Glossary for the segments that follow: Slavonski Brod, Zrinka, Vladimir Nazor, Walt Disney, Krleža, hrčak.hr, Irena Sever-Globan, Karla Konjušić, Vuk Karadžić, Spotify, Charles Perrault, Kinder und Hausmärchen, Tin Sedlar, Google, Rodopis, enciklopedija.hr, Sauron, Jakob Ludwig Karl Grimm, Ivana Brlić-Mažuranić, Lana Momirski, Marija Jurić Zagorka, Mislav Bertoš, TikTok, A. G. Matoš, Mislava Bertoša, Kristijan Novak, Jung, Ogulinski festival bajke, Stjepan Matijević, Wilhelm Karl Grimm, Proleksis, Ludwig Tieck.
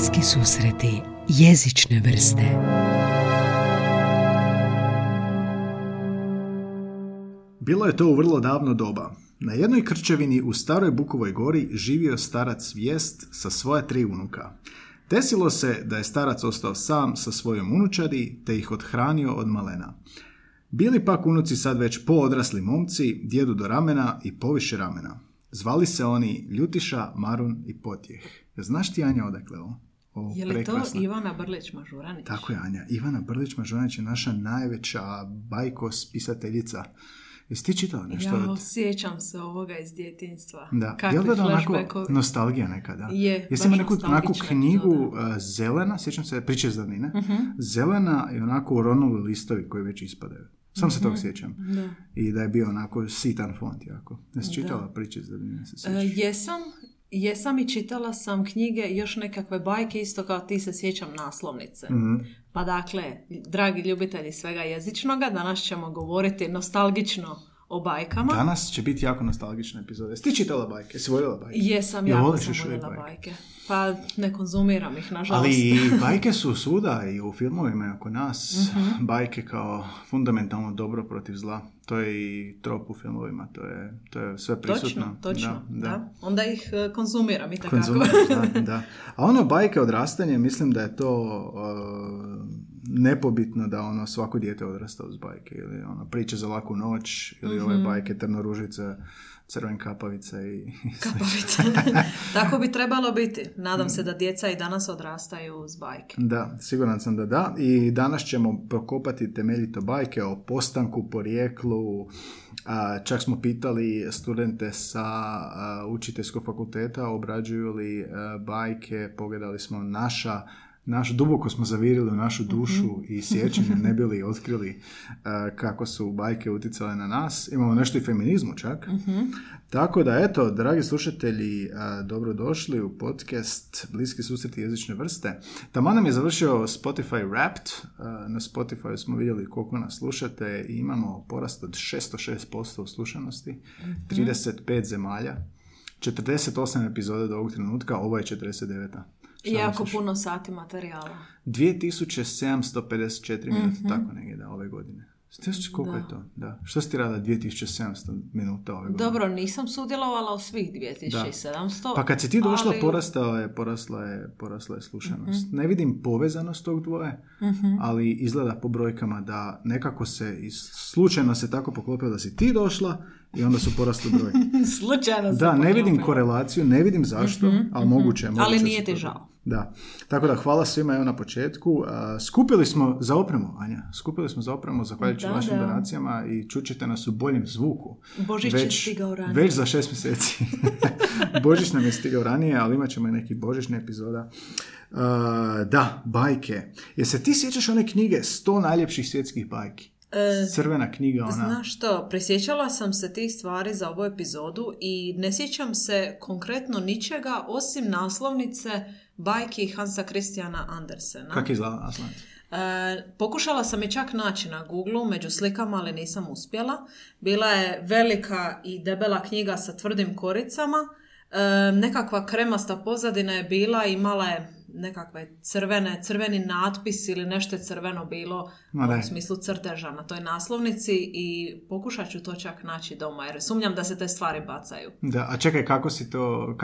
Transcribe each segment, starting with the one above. Poetski susreti jezične vrste. Bilo je to u vrlo davno doba. Na jednoj krčevini u staroj Bukovoj gori živio starac Vijest sa svoja 3 unuka. Desilo se da je starac ostao sam sa svojom unučadi te ih odhranio od malena. Bili pak unuci sad već poodrasli momci, djedu do ramena i poviše ramena. Zvali se oni Ljutiša, Marun i Potjeh. Znaš ti, Anja, odakle ovo? Je li prekrasna. To Ivana Brlić-Mažuranić? Tako je, Anja. Ivana Brlić-Mažuranić je naša najveća bajkospisateljica. Jesi ti čitao nešto? Ja osjećam se ovoga iz djetinjstva. Da. Kakvi flashbackovi. Nostalgija nekada. Jesi ima neku knjigu zelena, sjećam se, priče Zdanine, zelena i onako uronuli listovi koji već ispadaju. Sam se tog sjećam. Da. I da je bio onako sitan font jako. Jesi čitala priče Zdanine? Jesam i čitala sam knjige, još nekakve bajke, isto kao ti se sjećam naslovnice. Pa dakle, dragi ljubitelji svega jezičnoga, danas ćemo govoriti nostalgično o bajkama. Danas će biti jako nostalgična epizoda. Jesi ti čitala bajke? Jesi voljela bajke? Jesam, jako sam voljela bajke. Pa ne konzumiram ih, nažalost. Ali bajke su svuda i u filmovima oko nas. Bajke kao fundamentalno dobro protiv zla. To je i trop u filmovima, to je sve prisutno. Točno, da. Onda ih konzumiram i tako. Da. A ono bajke odrastanje, mislim da je to nepobitno da ono svako dijete odrasta uz bajke. Ili ono priče za laku noć, ili ove bajke Trnoružice, Crven kapavica i... Kapavica. Tako bi trebalo biti. Nadam se da djeca i danas odrastaju uz bajke. Da, siguran sam da da. I danas ćemo prokopati temeljito bajke o postanku, porijeklu. Čak smo pitali studente sa učiteljskog fakulteta obrađuju li bajke. Pogledali smo duboko smo zavirili u našu dušu i sjećanje, ne bili otkrili kako su bajke utjecale na nas. Imamo nešto i feminizmu čak. Tako da, eto, dragi slušatelji, dobrodošli u podcast Bliski susreti jezične vrste. Tamo nam je završio Spotify Wrapped. Na Spotify smo vidjeli koliko nas slušate i imamo porast od 606% slušanosti, 35 zemalja, 48 epizoda do ovog trenutka, ovo je 49. Jako puno sati materijala. 2754 minuta, tako negdje, da, ove godine. Sjećaš koliko je to? Da. Što si ti radila 2700 minuta ove godine? Dobro, nisam sudjelovala u svih 2700. Da. Pa kad si ti došla, ali... porasla je slušanost. Ne vidim povezanost tog dvoje, ali izgleda po brojkama da nekako slučajno se tako poklopilo da si ti došla i onda su porasli broj. Slučajno. Da, ne vidim korelaciju, ne vidim zašto, ali moguće. Ali nije ti žao. Da. Tako da, hvala svima, evo, na početku. Skupili smo za opremu, Anja. Zahvaljujući vašim donacijama i čućete nas u boljem zvuku. Božić je stigao ranije. Već za 6 mjeseci. Božić nam je stigao ranije, ali imat ćemo i neki božićni epizoda. Da, bajke. Jesi ti sjećaš one knjige 100 najljepših svjetskih bajki? Crvena knjiga, ona. Znaš što, prisjećala sam se tih stvari za ovu epizodu i ne sjećam se konkretno ničega osim naslovnice bajki Hansa Christiana Andersena. Kako je izgledala naslovnica? Pokušala sam je čak naći na Google-u među slikama, ali nisam uspjela. Bila je velika i debela knjiga sa tvrdim koricama. Nekakva kremasta pozadina je bila, imala je nekakve crveni natpis ili nešto je crveno bilo u smislu crteža na toj naslovnici i pokušat ću to čak naći doma, jer sumnjam da se te stvari bacaju. Da, a čekaj, kako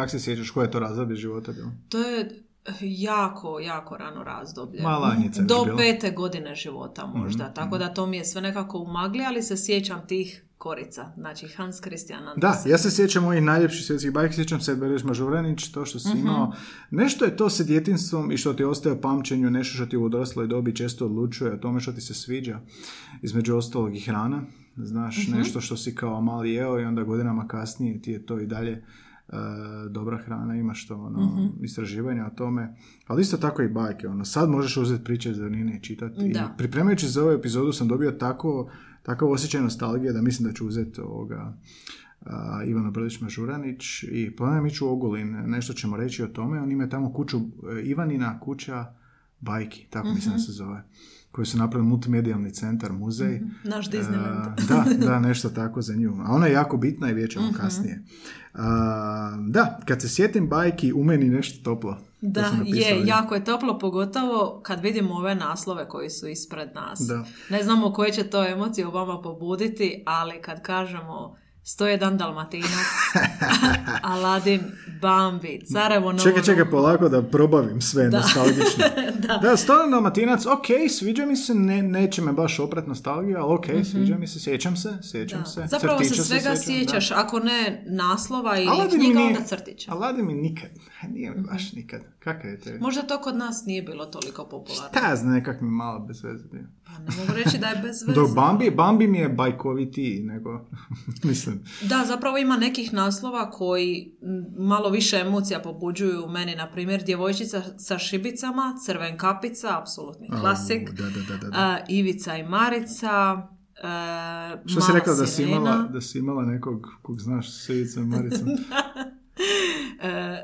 se sjećaš, koje je to razdoblje života bilo? To je jako, jako rano razdoblje. Do 5. godine života možda, tako da to mi je sve nekako umagli, ali se sjećam tih korica, znači Hans Christian Andersen. Da, ja se sjećam ovih najljepših svjetskih bajki, sjećam se Brlić-Mažuranić, to što si imao. Nešto je to sa djetinjstvom i što ti ostaje u pamćenju, nešto što ti u odrasloj dobi često odlučuje o tome što ti se sviđa, između ostalog i hrana. Znaš, nešto što si kao mali jeo i onda godinama kasnije ti je to i dalje dobra hrana, imaš to istraživanja o tome, ali isto tako i bajke, sad možeš uzeti priče iz davnine i čitati. I pripremajući za ovu epizodu sam dobio takav osjećaj nostalgije da mislim da ću uzeti ovoga Ivana Brlić-Mažuranić i planiram ići u Ogulin, nešto ćemo reći o tome. On ima tamo kuću, Ivanina kuća bajki, tako mislim da se zove, koji su napravili multimedijalni centar, muzej. Naš Disneyland. Da, nešto tako za nju. A ona je jako bitna i vjećamo kasnije. Da, kad se sjetim bajki, u meni nešto toplo. Da, je, jako je toplo, pogotovo kad vidimo ove naslove koji su ispred nas. Da. Ne znamo koje će to emocije u vama pobuditi, ali kad kažemo 101 Dalmatinac, Aladin, Bambi, Carevo novo... Čekaj, polako da probavim sve nostalgično. Da, 101 Dalmatinac, ok, sviđa mi se, neće me baš oprat nostalgija, ali ok, sviđa mi se, sjećam se. Zapravo se svega sjećaš, ako ne naslova ili knjiga, onda crtića. Aladin mi nikad, nije mi baš nikad. Kaka je te... Možda to kod nas nije bilo toliko popularno. Šta zna, kak mi malo bez veze bio. Pa ne mogu reći da je bez veze. Dok Bambi mi je bajkovitiji nego, mislim. Da, zapravo ima nekih naslova koji malo više emocija pobuđuju u meni. Na primjer, Djevojčica sa šibicama, Crvenkapica, apsolutni klasik, Ivica i Marica, Mala Sirena. Što si rekla da si imala nekog kog znaš s Ivicom i Maricom?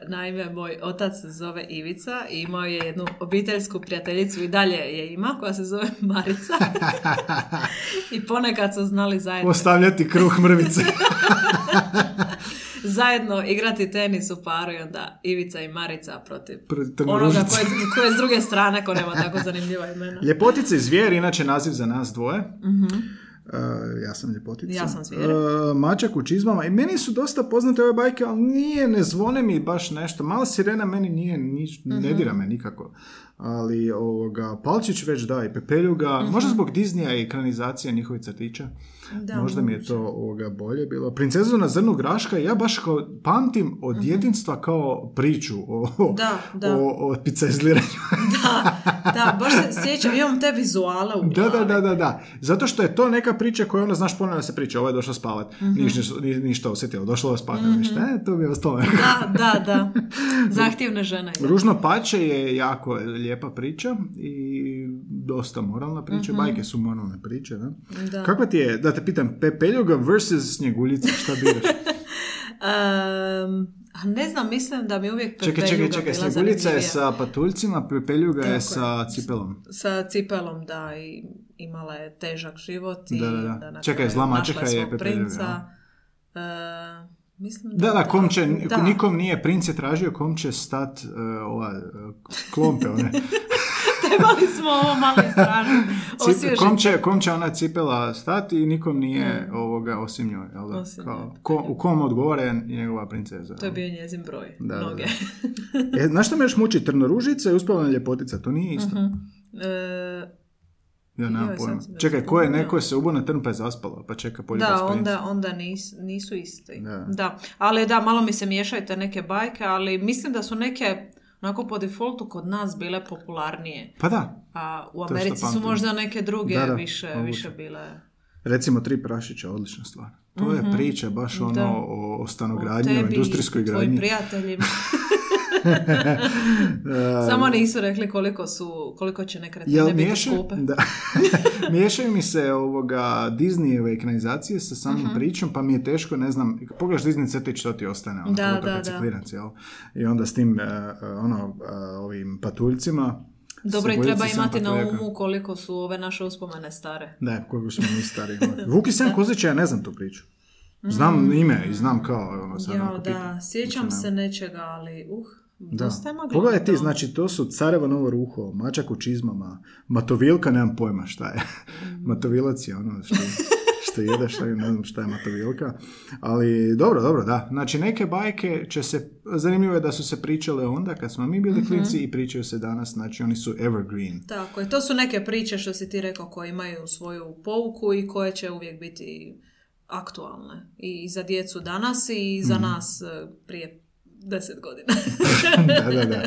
Naime, moj otac se zove Ivica i imao je jednu obiteljsku prijateljicu i dalje je ima, koja se zove Marica. I ponekad su znali zajedno ostavljati kruh mrvice. Zajedno igrati tenis u paru i onda Ivica i Marica protiv onoga koje je s druge strane, ko nema tako zanimljiva imena. Ljepotica i zvijer, inače naziv za nas dvoje. Ja sam ljepotica. Ja sam zvijer. Mačak u čizmama. I meni su dosta poznate ove bajke, ali ne zvone mi baš nešto. Mala sirena meni nije, ne dira me nikako. Ali Palčić već da, i Pepeljuga. Možda zbog Disneya i ekranizacije njihovih crtića. Da, možda mi je to bolje bilo. Princezu na zrnu graška, ja baš pamtim od djetinjstva kao priču o picezliranju. Da, baš se sjećam, imam te vizuale u glavi. Da. Zato što je to neka priča koja ona, znaš, ponovno se priča, ovo je došla spavat, ništa osjetila, došla spavat, ništa, to bi ostalo. Da. Zahtjevne žene. Ružno pače je jako lijepa priča i dosta moralna priča, bajke su moralne priče, da. Kako ti je, da te pitam, Pepeljuga versus Snjeguljica, šta biraš? Ne znam, mislim da mi uvijek Pepeljuga Čekaj, Snjeguljica je sa patuljcima, Pepeljuga je sa cipelom. Sa cipelom, da, i imala je težak život i da. Čekaj, zla maćeha je Pepeljuga. Mislim da, komče, nikom nije, princ je tražio kom će stat klompe, one. Trebali smo ovo malo istražiti. Kom će ona cipela stati i nikom nije osim njoj. U kom odgovara je njegova princeza. To je bio njezin broj. Noge. Znaš što me još muči? Trnoružica i uspavljena ljepotica. To nije isto. Ja nemam pojma. Čekaj, ko je neko se ubo na trn pa je zaspala, pa čeka poljubac princa. Da, onda nisu isti. Da. Ali da, malo mi se miješaju te neke bajke, ali mislim da su neke... Onako po defaultu kod nas bile popularnije. Pa da. A u Americi su možda neke druge više bile. Recimo Tri prašića, odlična stvar. To je priča baš o stanogradnji, o industrijskoj gradnji. Tvojim prijateljima. Samo nisu rekli koliko će nekretnine biti skupe. Miješaju mi se Disneyjeve ekranizacije sa samim pričom, pa mi je teško, ne znam, pogledaš Disney crtić, što ti ostane, i onda s tim ovim patuljcima. Dobro, i treba imati na umu koliko su ove naše uspomene stare. Da, koliko smo mi stari. Vuk i Sem Kozića, ja ne znam tu priču. Znam ime i znam kao... sjećam se nečega, ali... Pogledaj ti, znači to su Carevo novo ruho, Mačak u čizmama, Matovilka, nemam pojma šta je. Matovilac je ono što jede, ne znam šta je Matovilka. Ali dobro, da. Znači neke bajke će se, zanimljivo je da su se pričale onda kad smo mi bili klinci i pričaju se danas, znači oni su evergreen. Tako je, to su neke priče što si ti rekao koje imaju svoju pouku i koje će uvijek biti aktualne. I za djecu danas i za nas prije 10 godina. Da.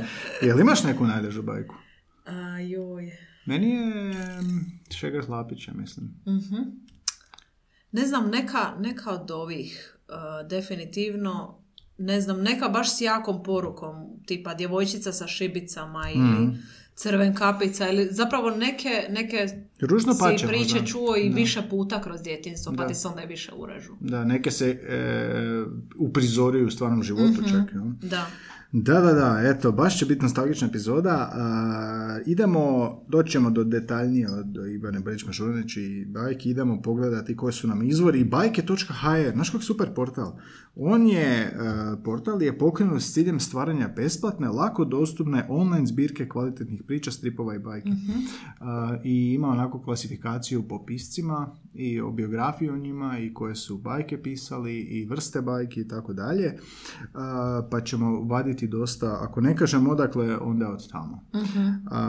Jel imaš neku najdražu bajku? Meni je Šegrt Hlapića, mislim. Ne znam, neka od ovih definitivno, ne znam, neka baš s jakom porukom, tipa Djevojčica sa šibicama ili Crvenkapica, ili zapravo neke si priče čuo i više puta kroz djetinjstvo, pa ti se onda i više urežu. Da, neke se uprizoruju u stvarnom životu čak. Da. Da, eto, baš će biti nostalgična epizoda. Doćemo do detaljnije od Ivane Brlić-Mažuranić i bajke, idemo pogledati koji su nam izvori. Bajke.hr, znaš kak super portal. Portal je pokrenut s ciljem stvaranja besplatne, lako dostupne online zbirke kvalitetnih priča, stripova i bajke. I ima onako klasifikaciju po piscima i o biografiji o njima i koje su bajke pisali i vrste bajki i tako dalje. Pa ćemo vaditi dosta, ako ne kažem odakle, onda od tamo.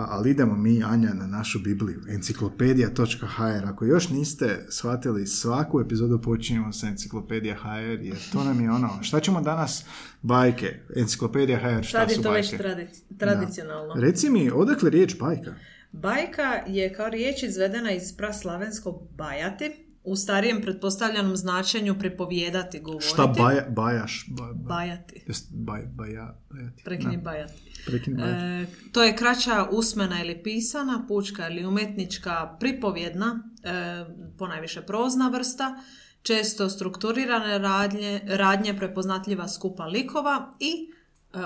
Ali idemo mi, Anja, na našu Bibliju, enciklopedija.hr. Ako još niste shvatili, svaku epizodu počinjemo sa enciklopedija.hr, jer to nam je ono, šta ćemo danas? Bajke, enciklopedija.hr, šta su bajke? Sad je to već tradicionalno. Da. Reci mi, odakle riječ bajka? Bajka je kao riječ izvedena iz praslavenskog bajati, u starijem pretpostavljanom značenju pripovijedati, govoriti. Šta bajaš? Bajati. Bajati. Prekini bajati. To je kraća usmena ili pisana, pučka ili umetnička pripovjedna, ponajviše prozna vrsta, često strukturirane radnje, prepoznatljiva skupa likova i,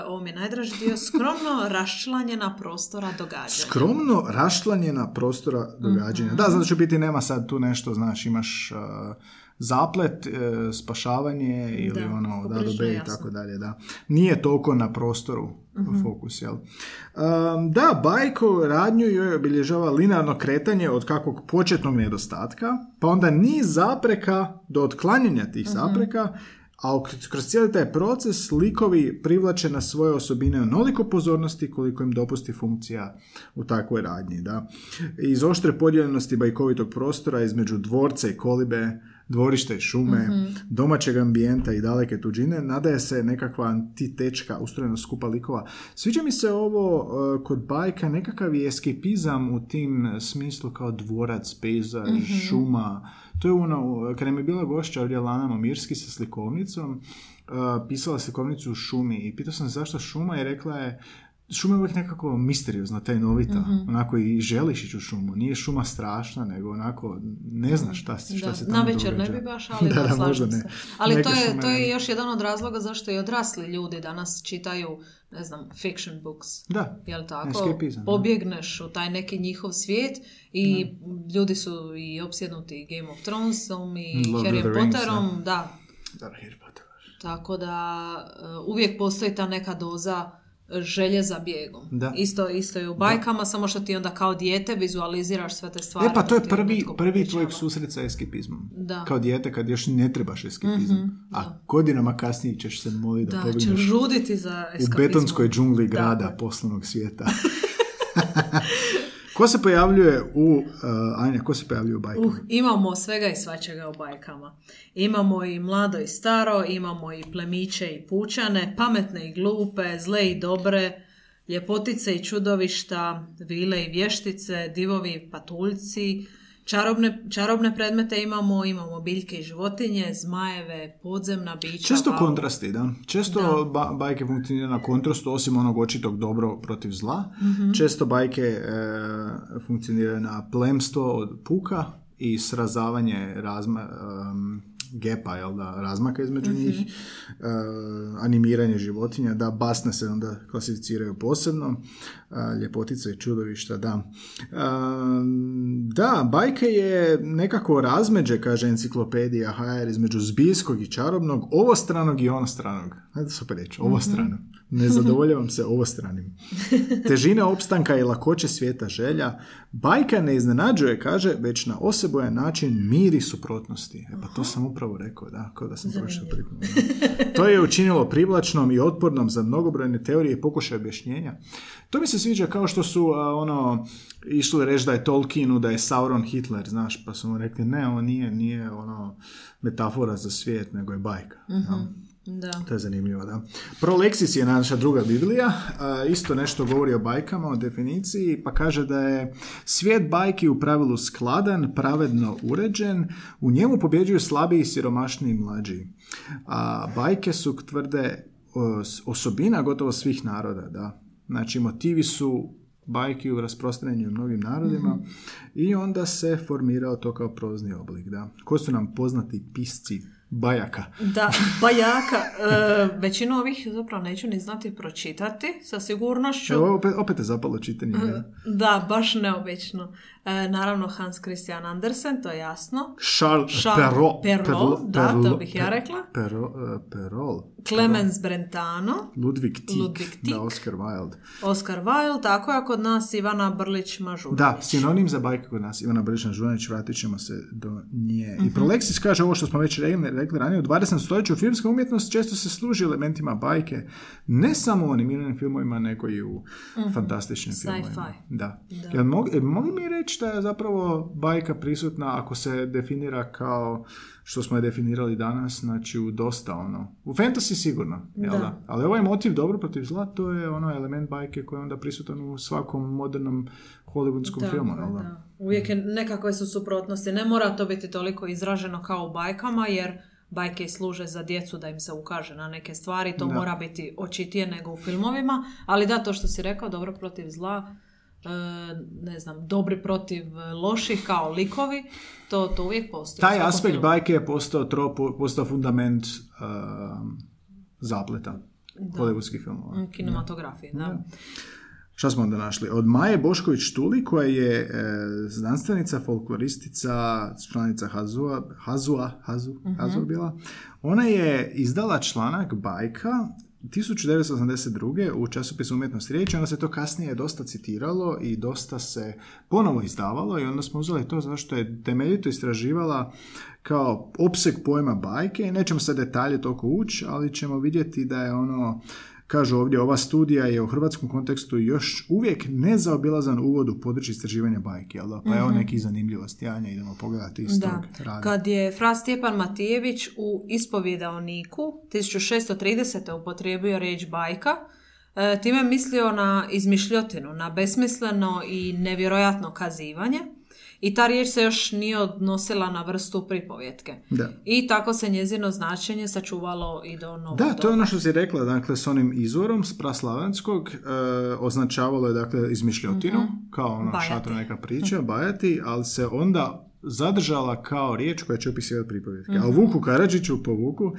ovo mi je najdraži dio, skromno raščlanjena prostora događanja. Skromno raščlanjena prostora događanja. Da, zato će biti, nema sad tu nešto, znaš, imaš zaplet, spašavanje ili da, ono, da, dobe i tako dalje, da. Nije toliko na prostoru fokus, jel? Da, bajko radnju joj obilježava linearno kretanje od kakvog početnog nedostatka, pa onda niz zapreka do otklanjanja tih zapreka, a kroz cijeli taj proces likovi privlače na svoje osobine onoliko pozornosti koliko im dopusti funkcija u takvoj radnji. Da. Iz oštre podijeljenosti bajkovitog prostora između dvorca i kolibe, dvorišta i šume, domaćeg ambijenta i daleke tuđine, nadaje se nekakva antitečka ustrojenost skupa likova. Sviđa mi se ovo kod bajka, nekakav je eskepizam u tim smislu kao dvorac, pejzaž, šuma. To je ono, kada mi je bila gošća ovdje Lana Momirski sa slikovnicom, pisala slikovnicu u šumi i pitao sam zašto šuma i rekla je, šuma je uvijek nekako misteriozna, tajnovita, onako i želiš ići u šumu, nije šuma strašna, nego onako ne znaš šta se tamo događa. Na večer događa. Ne bi baš, ali da slažem se. Ali to je još jedan od razloga zašto i odrasli ljudi danas čitaju, ne znam, fiction books. Da, jel tako? Eskepizam. Pobjegneš u taj neki njihov svijet i ljudi su i opsjednuti Game of Thronesom i Harry Potterom. Rings, da, Harry Potter. Tako da uvijek postoji ta neka doza želje za bijegom. Da. Isto je u bajkama, samo što ti onda kao dijete vizualiziraš sve te stvari. E pa to je prvi tvojeg susret sa eskepizmom. Da. Kao dijete kad još ne trebaš eskepizam. A godinama kasnije ćeš se moliti da pobigneš. Da, ćeš žuditi za eskapizmom. U betonskoj džungli grada poslovnog svijeta. Ko se pojavljuje u bajkama? Imamo svega i svačega u bajkama. Imamo i mlado i staro, imamo i plemiće i pučane, pametne i glupe, zle i dobre, ljepotice i čudovišta, vile i vještice, divovi i patuljci, čarobne predmete imamo biljke i životinje, zmajeve, podzemna bića. Često kontrasti, da. Često bajke funkcionira na kontrastu, osim onog očitog dobro protiv zla. Često bajke funkcionira na plemstvo od puka i srazavanje gepa, jel da, razmaka između njih, animiranje životinja, da, basne se onda klasificiraju posebno, ljepotice i čudovišta, da. Da, bajka je nekako razmeđe, kaže enciklopedija HR, između zbijskog i čarobnog, ovostranog i onostranog. Ajde, super reč, ovostranog. Ne zadovoljavam se ovostranim. Težina opstanka i lakoće svijeta želja. Bajka ne iznenađuje, kaže, već na osebujan način miri suprotnosti. E pa to sam upravo rekao, da, kao da sam prošao pripremljeno. To je učinilo privlačnom i otpornom za mnogobrojne teorije i pokušaje objašnjenja. To mi se sviđa kao što su išli reći da je Tolkienu, da je Sauron Hitler, znaš, pa su mu rekli ne, on nije ono metafora za svijet, nego je bajka. Da. To je zanimljivo, da. Proleksis je naša druga Biblija, isto nešto govori o bajkama, o definiciji, pa kaže da je svijet bajki u pravilu skladan, pravedno uređen, u njemu pobjeđuju slabiji, siromašniji i mlađi. A bajke su, tvrde, osobina gotovo svih naroda, da. Znači, motivi su bajki u rasprostranjenju u mnogim narodima i onda se formirao to kao prozni oblik, da. Koji su nam poznati pisci? bajaka. Da, bajaka. Većinu ovih zapravo neću ni znati pročitati, sa sigurnošću. Evo, opet je zapalo čitanje. Da, baš neobično. Naravno, Hans Christian Andersen, to je jasno. Charles Perrault, to bih ja rekla. Perrault. Clemens Brentano. Ludwig Tieck. Da, Oscar Wilde, tako je, kod nas Ivana Brlić-Mažuranić. Da, sinonim za bajke kod nas Ivana Brlić-Mažuranić, vratit ćemo se do nje. I Proleksis kaže ovo što smo već rekli ranije, u 20. stoljeću filmska umjetnost često se služi elementima bajke, ne samo u animiranim filmovima, nego i u fantastičnim filmovima. Da. Jel mogli mi reći da je zapravo bajka prisutna ako se definira kao što smo je definirali danas, znači u dosta ono, u fantasy sigurno, jel da? Ali ovaj motiv dobro protiv zla, to je ono element bajke koji je onda prisutan u svakom modernom hollywoodskom filmu, jel da? Uvijek je nekakve su suprotnosti, ne mora to biti toliko izraženo kao u bajkama, jer bajke služe za djecu da im se ukaže na neke stvari, to mora biti očitije nego u filmovima, ali da, to što si rekao, dobro protiv zla, ne znam, dobri protiv loših kao likovi, to uvijek postoji. Taj aspekt bajke je postao trop, postao fundament zapleta hollywoodskih filmova. Kinematografije, da. Šta smo onda našli? Od Maje Bošković-Tuli, koja je znanstvenica, folkloristica, članica Hazua bila. Ona je izdala članak bajka 1982. u časopisu Umjetnost riječi, onda se to kasnije dosta citiralo i dosta se ponovo izdavalo i onda smo uzeli to zašto je temeljito istraživala kao opseg pojma bajke i nećemo se detalje toliko ući, ali ćemo vidjeti da je ono, kažu ovdje, ova studija je u hrvatskom kontekstu još uvijek nezaobilazan uvod u područje istraživanja bajke, jel da? Pa evo nekih zanimljivosti, Anja, idemo pogledati iz tog rada. Kad je fra Stjepan Matijević u ispovjedaoniku 1630. upotrijebio riječ bajka, time mislio na izmišljotinu, na besmisleno i nevjerojatno kazivanje, i ta riječ se još nije odnosila na vrstu pripovjetke. Da. I tako se njezino značenje sačuvalo i do novog doba. Da, to je ono što si rekla, dakle, s onim izvorom s praslavenskog označavalo je, dakle, izmišljotinu, kao ono šatro neka priča, bajati, ali se onda zadržala kao riječ koja će opisivati pripovjetke. A Vuku Karadžiću, po Vuku,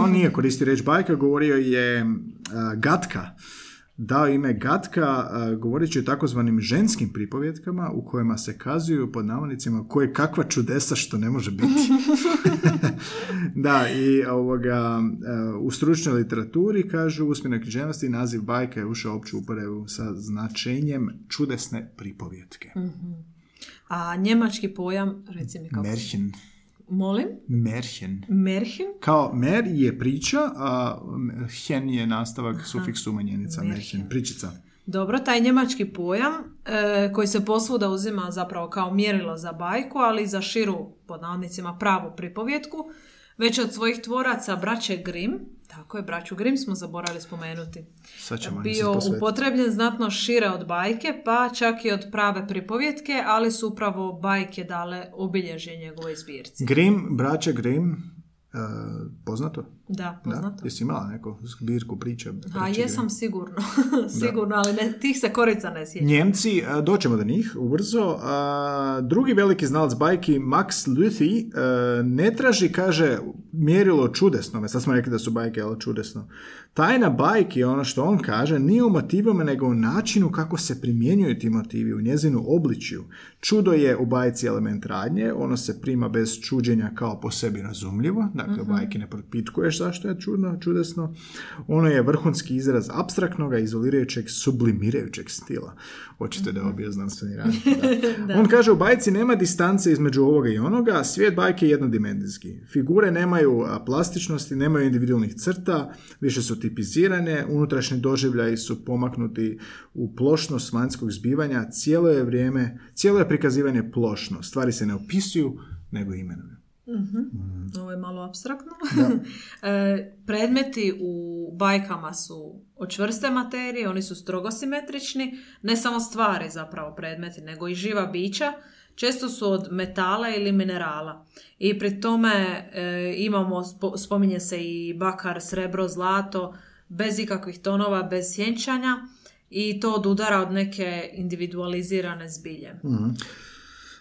on nije koristio riječ bajka, govorio je gatka. Dao ime gatka, govoreći o takozvanim ženskim pripovjetkama u kojima se kazuju pod navodnicima koje kakva čudesa što ne može biti. Da, i u stručnoj literaturi, kažu, usmjena književnosti, naziv bajka je ušao opću uporabu sa značenjem čudesne pripovjetke. A njemački pojam, reci mi kako... Märchen. Molim? Märchen. Kao mer je priča, a hen je nastavak, sufiks umanjenica, märchen, pričica. Dobro, taj njemački pojam koji se posvuda uzima zapravo kao mjerilo za bajku, ali i za širu, pod navodnicima, pravu pripovjetku, već od svojih tvoraca braće Grimm, tako je, braću Grimm smo zaboravili spomenuti, bio upotrebljen znatno šire od bajke, pa čak i od prave pripovjetke, ali su upravo bajke dale obilježje njegove zbirci. Grimm, braća Grimm, poznato? Da, poznato. Da? Jesi imala neku zbirku priča? A jesam sigurno, ali ne, tih se korica ne sjeća. Njemci, doćemo do njih ubrzo. Drugi veliki znalac bajki, Max Lüthi, ne traži, kaže, mjerilo čudesno. Sad smo rekli da su bajke, ali čudesno. Tajna bajki, ono što on kaže, nije u motivima, nego u načinu kako se primjenjuju ti motivi, u njezinu obličju. Čudo je u bajci element radnje, ono se prima bez čuđenja kao po sebi razumljivo, dakle u bajki ne propitkuješ zašto je čudno, čudesno. Ono je vrhunski izraz apstraktnog, izolirajućeg, sublimirajućeg stila. Očito da je obje znanstveni radnik. On kaže, u bajci nema distance između ovoga i onoga, svijet bajke je jednodimenzijski. Figure nemaju plastičnosti, nemaju individualnih crta, više su tipizirane, unutrašnji doživljaji su pomaknuti u plošnost vanjskog zbivanja, cijelo je prikazivanje plošno. Stvari se ne opisuju, nego imenuju. Ovo je malo apstraktno. Predmeti u bajkama su od čvrste materije, oni su strogo simetrični, ne samo stvari zapravo predmeti, nego i živa bića, često su od metala ili minerala. I pri tome imamo, spominje se i bakar, srebro, zlato, bez ikakvih tonova, bez sjenčanja, i to odudara od neke individualizirane zbilje.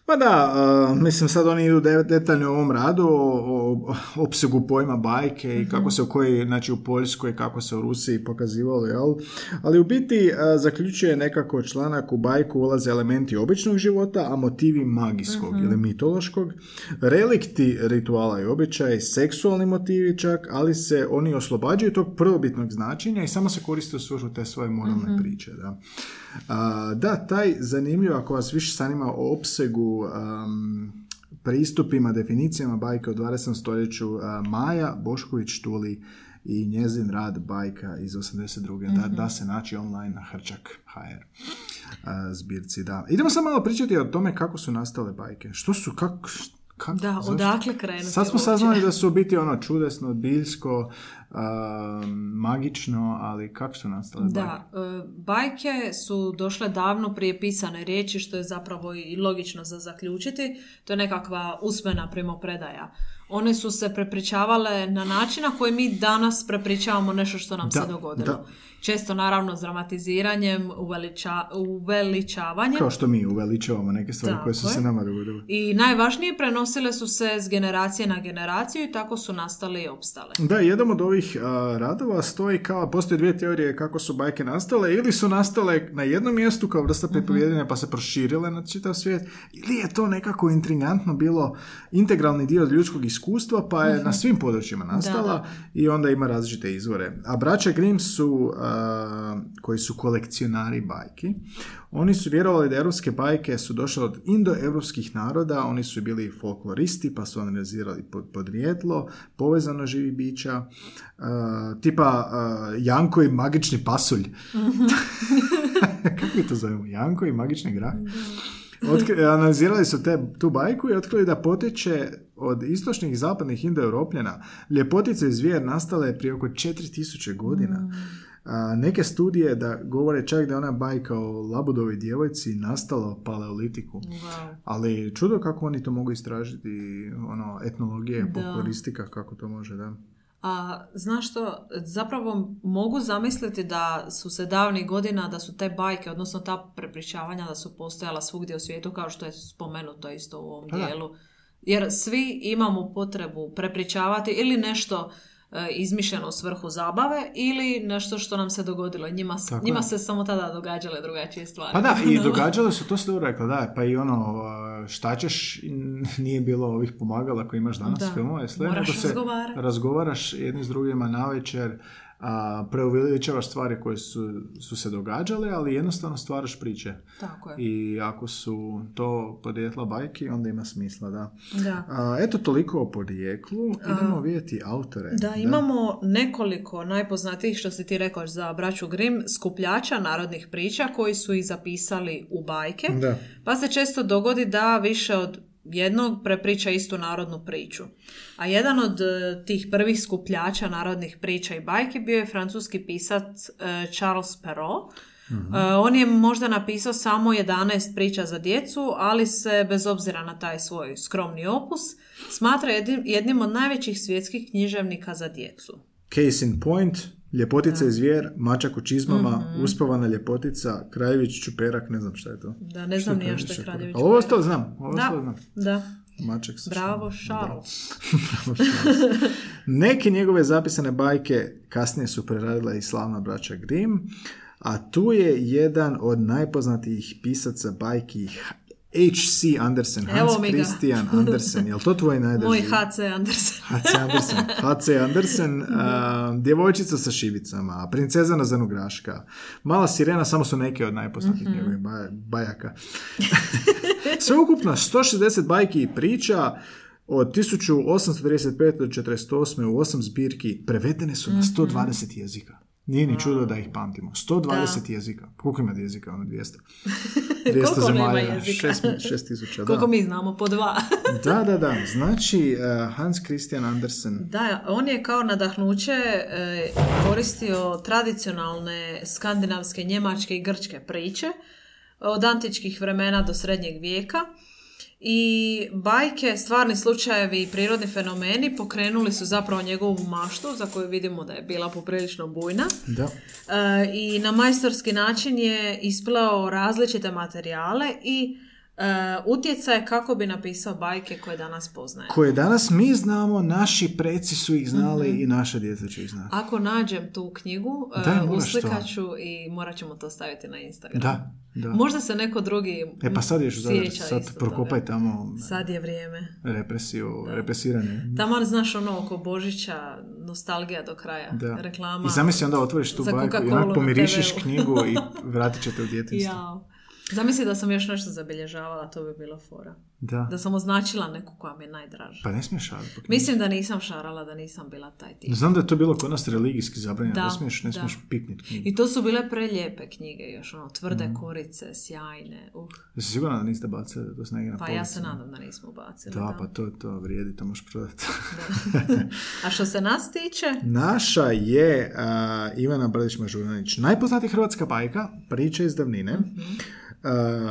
Pa da, mislim sad oni idu detaljno u ovom radu o opsegu pojma bajke i kako se u koji, znači u Poljskoj, kako se u Rusiji pokazivalo, jel? Ali u biti zaključuje nekako članak, u bajku ulaze elementi običnog života, a motivi magijskog ili mitološkog, relikti rituala i običaja, seksualni motivi čak, ali se oni oslobađaju tog prvobitnog značenja i samo se koriste u svrhu te svoje moralne priče, da. Da, taj zanimljiv, ako vas više zanima o opsegu, pristupima, definicijama bajke u 20. stoljeću, Maja Bošković-Tuli i njezin rad Bajka iz 82. Da se naći online na hrčak.hr zbirci, da. Idemo samo malo pričati o tome kako su nastale bajke. Što su, kako... Da, odakle krenuti? Sad smo saznali da su biti ono čudesno, biljsko, magično, ali kako su nastale bajke? Bajke su došle davno prije pisane riječi, što je zapravo i logično za zaključiti. To je nekakva usmena primopredaja. One su se prepričavale na način na koji mi danas prepričavamo nešto što nam se dogodilo. Da. Često, naravno, s dramatiziranjem, uveličavanjem. Kao što mi uveličavamo neke stvari koje su se nama dogodile. I najvažnije, prenosile su se s generacije na generaciju i tako su nastale i opstale. Da, jedan od ovih radova stoji kao, postoje dvije teorije kako su bajke nastale. Ili su nastale na jednom mjestu kao vrsta pripovjedanja pa se proširile na čitav svijet. Ili je to nekako intrigantno bilo integralni dio ljudskog iskustva pa je na svim područjima nastala i onda ima različite izvore. A braća Grimm su... koji su kolekcionari bajki. Oni su vjerovali da europske bajke su došle od indoevropskih naroda, oni su bili folkloristi, pa su analizirali podrijetlo, povezano živi bića, tipa Janko i magični pasulj. Kako je to zovemo? Janko i magični grah? Analizirali su tu bajku i otkrili da potiče od istočnih i zapadnih indoeuropljana. Ljepotice i zvijer nastale je prije oko 4000 godina. Neke studije da govore čak da ona bajka o Labudovoj djevojci nastala u paleolitiku. Ali čudo kako oni to mogu istražiti, ono, etnologija, folkloristika, kako to može, da. A znaš što, zapravo mogu zamisliti da su se davnih godina, da su te bajke, odnosno ta prepričavanja, da su postojala svugdje u svijetu, kao što je spomenuto isto u ovom dijelu. Jer svi imamo potrebu prepričavati ili nešto izmišljeno u svrhu zabave ili nešto što nam se dogodilo. Njima se samo tada događale drugačije stvari. Pa da, i događale su, to ste dobro rekla, da, pa i ono, šta ćeš, nije bilo ovih pomagala koje imaš danas filmove. Moraš se razgovaraš jedni s drugima navečer, preuveličavaš stvari koje su se događale, ali jednostavno stvaraš priče. Tako je. I ako su to podrijetla bajki, onda ima smisla, da. Eto, toliko o porijeklu. Idemo vidjeti autore. Da, imamo nekoliko najpoznatijih, što si ti rekao, za braću Grimm, skupljača narodnih priča koji su ih zapisali u bajke. Da. Pa se često dogodi da više od jednog prepriča istu narodnu priču. A jedan od tih prvih skupljača narodnih priča i bajki bio je francuski pisac Charles Perrault. On je možda napisao samo 11 priča za djecu, ali se, bez obzira na taj svoj skromni opus, smatra jednim od najvećih svjetskih književnika za djecu. Case in point, Ljepotica i zvijer, Mačak u čizmama, Uspavana ljepotica, Kraljević čuperak, ne znam šta je to. Da, ne znam ni ja što je Kraljević čuperak. Ovo ostalo znam, Da. Mačak sa Bravo, Charles. Neke njegove zapisane bajke kasnije su preradila i slavna braća Grimm, a tu je jedan od najpoznatijih pisaca bajki H.C. Andersen, Hans Christian Andersen, je li to tvoj najdraži? Moj H.C. Andersen. Djevojčica sa šivicama, Princeza na zanograška, Mala sirena, samo su neke od najpoznatijih njegovih bajaka. Sve ukupno 160 bajki i priča, od 1835 do 1948 u 8 zbirki, prevedene su na 120 jezika. Nije ni čudo da ih pamtimo. 120 jezika. Koliko ima jezika? Ono 200. 200 zemalja. 6000. Koliko mi znamo? Po 2. Da. Znači, Hans Christian Andersen. Da, on je kao nadahnuće koristio tradicionalne skandinavske, njemačke i grčke priče od antičkih vremena do srednjeg vijeka. I bajke, stvarni slučajevi i prirodni fenomeni pokrenuli su zapravo njegovu maštu, za koju vidimo da je bila poprilično bujna. Da. I na majstorski način je ispleo različite materijale i utjecaj kako bi napisao bajke koje danas poznajemo. Koje danas mi znamo, naši preci su ih znali i naša djeca će ih znati. Ako nađem tu knjigu, uslikaću i morat ćemo to staviti na Instagram. Da. Možda se neko drugi pa sad još sjeća sad isto. Prokopaj tamo. Sad je vrijeme. Represiranje. Taman znaš ono oko Božića, nostalgija do kraja. Da. Reklama. I zamisli onda otvoriš tu bajku i onak pomirišiš knjigu i vratit ćete u djetinjstvo. Jao. Zamisli da sam još nešto zabilježavala, to bi bilo fora. Da sam označila neku koja mi je najdraža. Pa ne smiješ šarati. Mislim da nisam šarala, da nisam bila taj tip. Znam da je to bilo kod nas religijski zabranjeno, ne smiješ pipniti knjigu. I to su bile prelijepe knjige još, ono, tvrde korice, sjajne. Jesi sigurno da niste bacili to snage na policu? Pa ja se nadam da nismo bacili. Da, pa to vrijedi, to možeš prodati. A što se nas tiče? Naša je Ivana Brlić-Mažuranić, najpoznatija hrvatska bajka, priča iz davnine. Mm-hmm.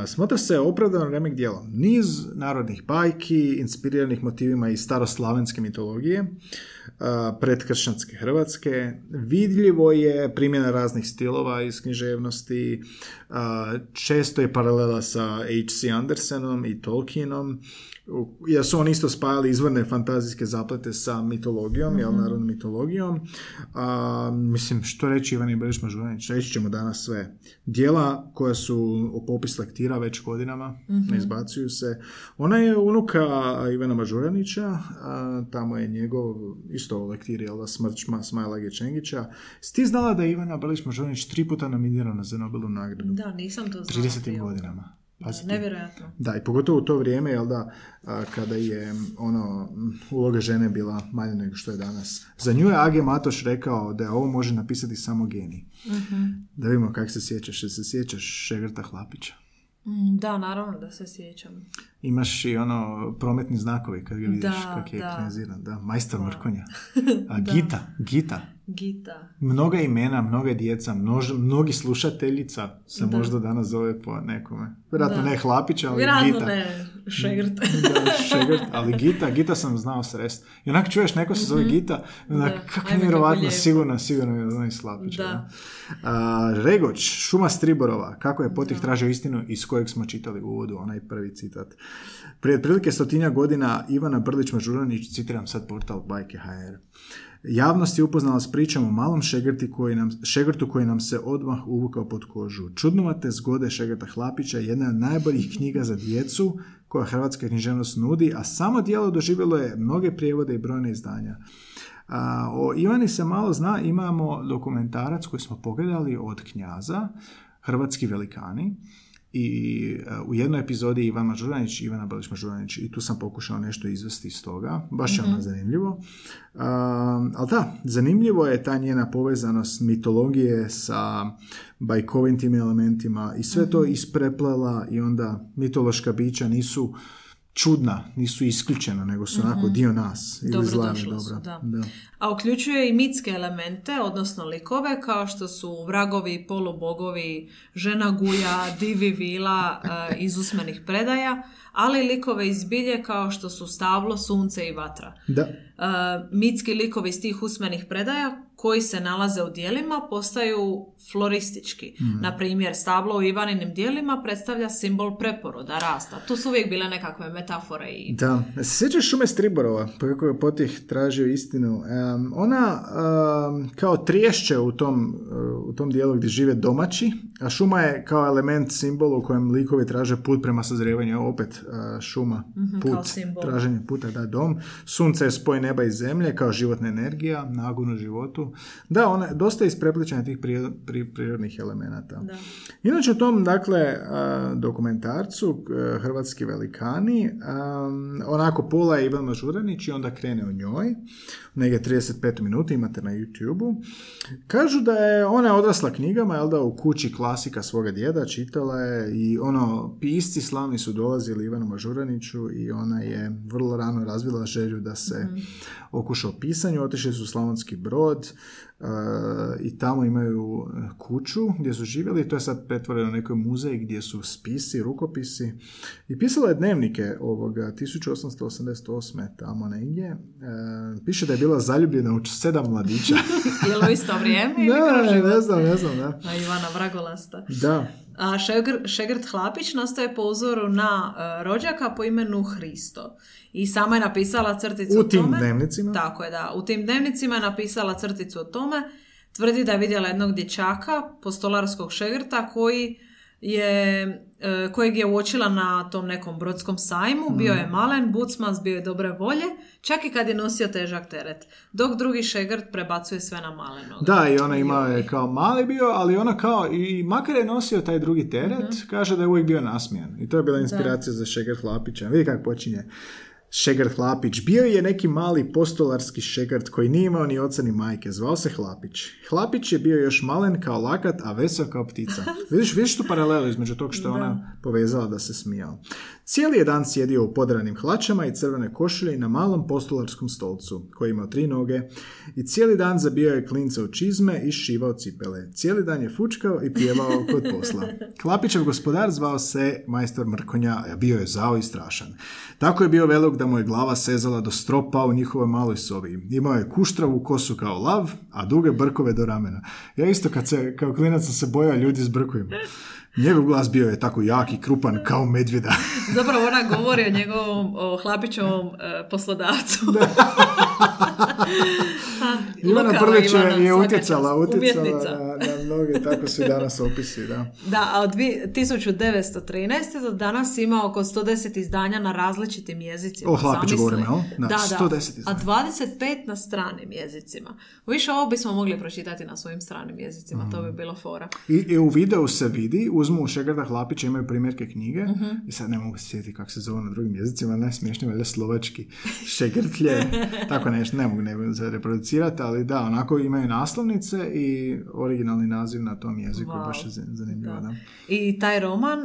Smatra se opravdano remek djelo. Niz narodnih bajki, inspiriranih motivima iz staroslavenske mitologije, predkršćanske Hrvatske. Vidljivo je primjena raznih stilova iz književnosti, često je paralela sa H.C. Andersenom i Tolkienom, jer su oni isto spajali izvorne fantazijske zaplete sa mitologijom, narodnom mitologijom. Mislim, što reći Ivani Brlić-Mažuranić? Reći ćemo danas sve. Djela koja su popis lektira već godinama, ne izbacuju se. Ona je unuka Ivana Mažuranića, tamo je njegov, isto lektir, jel da, Smrčma Smajlage Čengića. Sti znala da je Ivana Brlić-Mažuranić 3 puta nominirana za Nobelovu nagradu? Da, nisam to znala. 30. godinama. Nevjerojatno. Da, i pogotovo u to vrijeme, jel da, kada je uloga žene bila manje nego što je danas. Za nju je A. G. Matoš rekao da ovo može napisati samo genij. Da vidimo kako se sjećaš. Se sjećaš Šegrta Hlapića? Da, naravno da se sjećam. Imaš i prometni znakovi kad ga vidiš kako je ekraniziran. Da, majstor Mrkonja. A Gita. Mnoga imena, mnoga djeca, mnogi slušateljica se možda danas zove po nekome. Vjerojatno ne Hlapić, ali Vjerojatno Gita. Vjerojatno ne Šegrt. Ali Gita sam znao srest. I onak čuješ, neko se zove Gita, kako nevjerovatno, sigurno je onaj Slapić. Regoč, Šuma Striborova, kako je potih tražio istinu, iz kojeg smo čitali u uvodu, onaj prvi citat. Prije otprilike 100 godina Ivana Brlić-Mažuranić, citiram sad portal bajke.hr, javnost je upoznala s pričom o malom Šegrtu koji nam se odmah uvukao pod kožu. Čudnovate zgode Šegrta Hlapića je jedna od najboljih knjiga za djecu koja hrvatska književnost nudi, a samo djelo doživjelo je mnoge prijevode i brojne izdanja. O Ivani se malo zna, imamo dokumentarac koji smo pogledali od Knjaza, Hrvatski velikani. I u jednoj epizodi Ivana Brlić-Mažuranić, i tu sam pokušao nešto izvesti iz toga, baš je ona zanimljivo. Ali da, zanimljivo je ta njena povezanost mitologije sa bajkovim tim elementima i sve to ispreplela, i onda mitološka bića nisu čudna, nisu isključena, nego su onako dio nas. Ili zla, su, da. A uključuje i mitske elemente, odnosno likove, kao što su vragovi, polubogovi, žena Guja, divi vila iz usmenih predaja, ali likove iz bilje kao što su stablo, sunce i vatra. Da. Mitski likovi iz tih usmenih predaja koji se nalaze u dijelima postaju floristički. Na primjer, stablo u Ivaninim dijelima predstavlja simbol preporoda, rasta. Tu su uvijek bile nekakve metafore. Da. Sjećaš Šume Striborova, kako je potih tražio istinu? Ona kao triješće u tom dijelu gdje žive domaći, a šuma je kao element, simbol u kojem likovi traže put prema sazrijevanju. Opet šuma, put, traženje puta, da, dom. Sunce je spoj neba i zemlje kao životna energija, nagon u životu. Da, ona je dosta isprepličena tih prirodnih elemenata. Da. Inače u tom, dakle, dokumentarcu Hrvatski velikani, onako pola je Ivana Mažuranić i onda krene o njoj, negdje 35 minuta, imate na YouTube-u. Kažu da je ona odrasla knjigama, jel da, u kući klasika svoga djeda, čitala je, i pisci slavni su dolazili Ivanu Mažuraniću i ona je vrlo rano razvila želju da se okuša o pisanju, otišli su u Slavonski Brod, i tamo imaju kuću gdje su živjeli, to je sad pretvoreno na neki muzej gdje su spisi, rukopisi, i pisala je dnevnike ovoga 1888. tamo negdje. Piše da je bila zaljubljena u 7 mladića. Je li u isto vrijeme? Da, ne znam. Da. Na Ivana Vragolasta. Da. A Šegrt Hlapić nastaje po uzoru na rođaka po imenu Hristo. I sama je napisala crticu o tome. U tim dnevnicima? Tako je, da. U tim dnevnicima je napisala crticu o tome. Tvrdi da je vidjela jednog dječaka, postolarskog Šegrta, kojeg je uočila na tom nekom brodskom sajmu. Bio je malen, bucmans, bio je dobre volje, čak i kad je nosio težak teret. Dok drugi Šegrt prebacuje sve na malenog. Da, i ona ima kao mali bio, ali ona kao i makar je nosio taj drugi teret, kaže da je uvijek bio nasmijan. I to je bila inspiracija za Šegrt Hlapića. Vidi kako počinje. Šegrt Hlapić. Bio je neki mali postolarski šegrt koji nije imao ni oca ni majke. Zvao se Hlapić. Hlapić je bio još malen kao lakat, a vesel kao ptica. Vidiš tu paralelu između tog što je ona povezala da se smijao. Cijeli je dan sjedio u podaranim hlačama i crvene košulje na malom postolarskom stolcu, koji je imao 3 noge, i cijeli dan zabijao je klinca u čizme i šivao cipele. Cijeli dan je fučkao i pjevao kod posla. Hlapićev gospodar zvao se majstor Mrkonja, a bio je zao i strašan. Tako je bio velik da mu je glava sezala do stropa u njihovoj maloj sobi. Imao je kuštravu kosu kao lav, a duge brkove do ramena. Ja isto kao klinac sam se bojao ljudi s brkovima. Njegov glas bio je tako jak i krupan kao medvjeda. Zapravo ona govori o njegovom, o Hlapićevom poslodavcu. Ivana Brlić je utjecala na mnoge, tako su i danas opisi. Da, a od 1913. do danas ima oko 110 izdanja na različitim jezicima. O Hlapiću govorimo, jel? Da, a 25 na stranim jezicima. Više ovo bismo mogli pročitati na svojim stranim jezicima, to bi bilo fora. I u videu se vidi, uzmu Šegrta Hlapića, imaju primjerke knjige, i sad ne mogu se sjetiti kako se zove na drugim jezicima, najsmiješnije je slovački Šegrtlje, tako nešto, ne mogu se reproducirati, ali da, onako imaju naslovnice i originalni naziv na tom jeziku, baš je zanimljivo. Da. I taj roman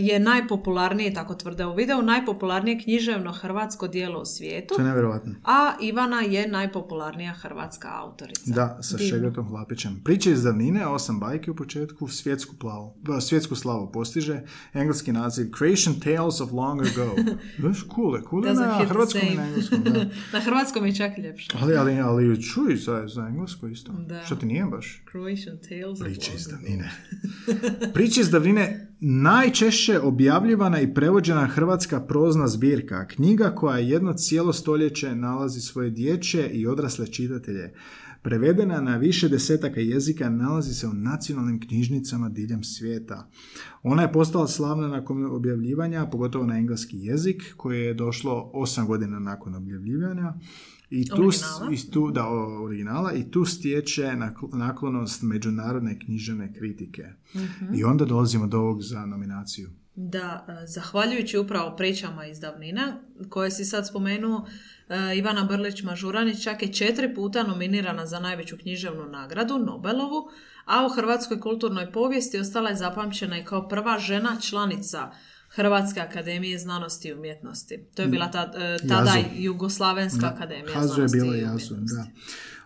je najpopularniji, tako tvrde u videu, najpopularnije književno hrvatsko djelo u svijetu. To je nevjerojatno. A Ivana je najpopularnija hrvatska autorica. Da, sa Šegrtom Hlapićem. Priče iz davnine, 8 bajki u početku, svjetsku slavu postiže, engleski naziv Creation Tales of Long Ago. Znaš, cool na hrvatskom i na engleskom. Da. Na hrvatskom je čak i ljepše. Ali čuj za englesko isto. Da. Što ti nije baš? Croatian Tales of Priče iz davnine. Priče iz davnine, najčešće objavljivana i prevođena hrvatska prozna zbirka. Knjiga koja jedno cijelo stoljeće nalazi svoje dječje i odrasle čitatelje. Prevedena na više desetaka jezika, nalazi se u nacionalnim knjižnicama diljem svijeta. Ona je postala slavna nakon objavljivanja, pogotovo na engleski jezik, koje je došlo 8 godina nakon objavljivanja. Originala, i tu stječe naklonost međunarodne književne kritike. I onda dolazimo do ovog za nominaciju. Da, zahvaljujući upravo pričama iz davnina, koje si sad spomenuo, Ivana Brlić-Mažuranić čak je 4 puta nominirana za najveću književnu nagradu, Nobelovu, a u hrvatskoj kulturnoj povijesti ostala je zapamćena i kao prva žena članica Hrvatske akademije znanosti i umjetnosti. To je bila tada Jugoslavenska akademija Hazu znanosti je bila i umjetnosti. Da.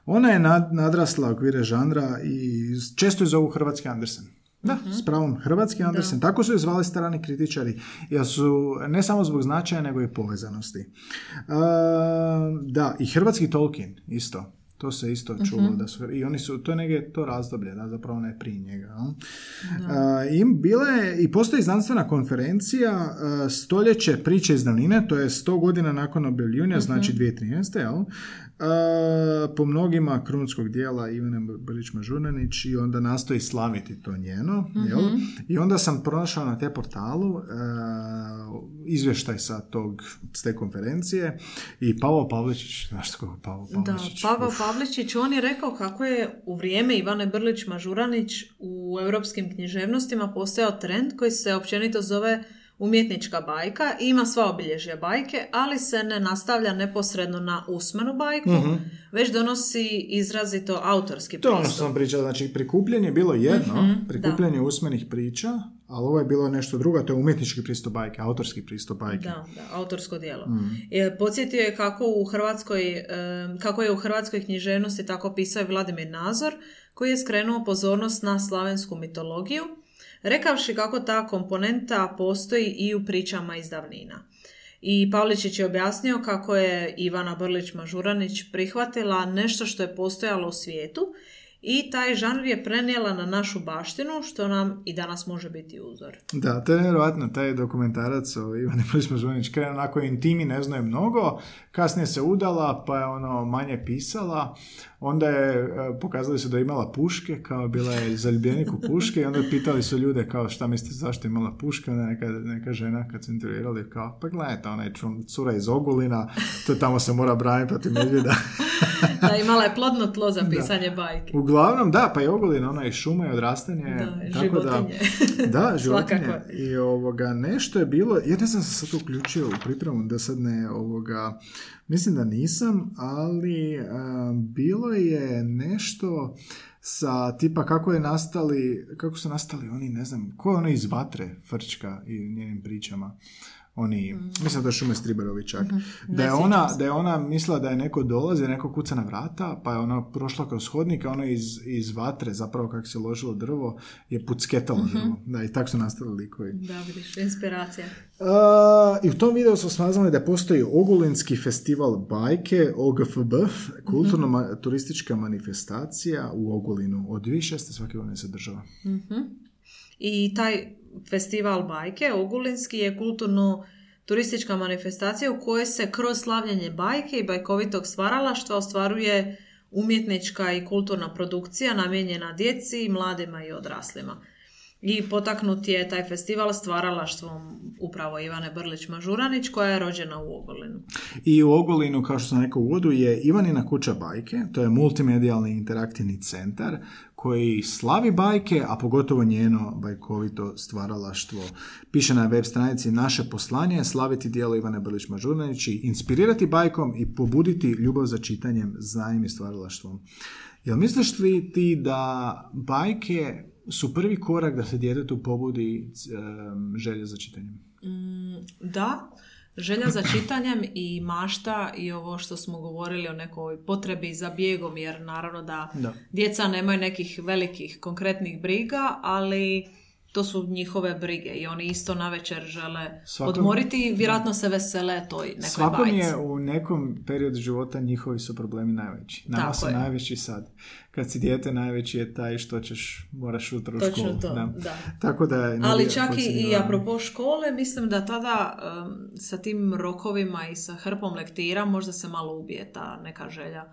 Ona je nadrasla okvire žanra i često je zovu Hrvatski Andersen. Da, s pravom, Hrvatski Andersen. Tako su je zvali strani kritičari, jer su ne samo zbog značaja, nego i povezanosti. I Hrvatski Tolkien isto. To se isto čulo da su, i oni su, to je negdje to razdoblje, da, zapravo ne prije njega. I postoji znanstvena konferencija stoljeće priče iz davnine, to je 100 godina nakon objavljivanja, znači 2013. Jel? Po mnogima krunskog dijela Ivane Brlić-Mažuranić, i onda nastoji slaviti to njeno. Jel? I onda sam pronašao na te portalu izvještaj sa te konferencije, i Pavel Pavličić, znaš tako, Pavel Pavličić, on je rekao kako je u vrijeme Ivane Brlić-Mažuranić u europskim književnostima postojao trend koji se općenito zove umjetnička bajka, ima sva obilježja bajke, ali se ne nastavlja neposredno na usmenu bajku, već donosi izrazito autorski pristup. To je ono što sam pričao, znači prikupljanje je bilo jedno, prikupljanje usmenih priča, ali ovo je bilo nešto drugo, to je umjetnički pristup bajke, autorski pristup bajke. Da, autorsko djelo. Podsjetio je kako je u hrvatskoj književnosti tako pisao je Vladimir Nazor, koji je skrenuo pozornost na slavensku mitologiju, rekavši kako ta komponenta postoji i u pričama iz davnina. I Pavličić je objasnio kako je Ivana Brlić-Mažuranić prihvatila nešto što je postojalo u svijetu i taj žanr je prenijela na našu baštinu, što nam i danas može biti uzor. Da, to je nevjerojatno, taj dokumentarac o Ivani Brlić-Mažuranić krenuo onako intimi, ne znaju mnogo, kasnije se udala, pa je ono manje pisala, onda je pokazali su da je imala puške, kao bila je zaljubljenik u puške i onda pitali su ljude kao šta mislite zašto je imala puške, onda neka žena kad su intervjuirali kao pa gledajte, ona je cura iz Ogulina, to tamo se mora braniti protiv medvjeda. Da, imala je plodno tlo za pisanje bajke. Uglavnom, da, pa i Ogulin, ona je šuma i odrastanje. Da, životinje. Da, životinje. I nešto je bilo, ja ne znam se sad uključio u pripremu da sad ne mislim da nisam, ali bilo je nešto sa tipa kako su nastali oni, ne znam, ko je ono iz Vatre Frčka i njenim pričama. Oni, mislim da je Šume Striborova čak. Da je ona mislila da je neko dolazi, neko kuca na vrata, pa je ona prošla kroz hodnik, a ono iz vatre, zapravo kako se ložilo drvo, je pucketalo drvo. Da, i tako su nastali likovi. Da, vidiš, inspiracija. I u tom videu smo saznali da postoji Ogulinski festival bajke, OGFB, kulturno-turistička manifestacija u Ogulinu. Od 2006. svake godine se država. I taj festival bajke Ogulinski je kulturno-turistička manifestacija u kojoj se kroz slavljenje bajke i bajkovitog stvaralaštva ostvaruje umjetnička i kulturna produkcija namijenjena djeci, mladima i odraslima. I potaknut je taj festival stvaralaštvom upravo Ivane Brlić-Mažuranić, koja je rođena u Ogulinu. I u Ogulinu, kao što sam rekao u uvodu, je Ivanina kuća bajke, to je multimedijalni interaktivni centar koji slavi bajke, a pogotovo njeno bajkovito stvaralaštvo. Piše na web stranici: naše poslanje je slaviti djelo Ivane Brlić-Mažuranić, inspirirati bajkom i pobuditi ljubav za čitanjem, znanjem i stvaralaštvom. Jel misliš li ti da bajke su prvi korak da se djetetu pobudi želja za čitanjem? Da, želja za čitanjem i mašta i ovo što smo govorili o nekoj potrebi za bijegom, jer naravno da djeca nemaju nekih velikih konkretnih briga, ali to su njihove brige i oni isto navečer žele odmoriti i vjerojatno se vesele toj nekoj bajci. Svakom je u nekom periodu života njihovi su problemi najveći. Nama su najveći sad. Kad si dijete, najveći je taj što moraš sutra u školu. Točno to, da. Tako da je, ali čak i apropo škole, mislim da tada sa tim rokovima i sa hrpom lektira možda se malo ubije ta neka želja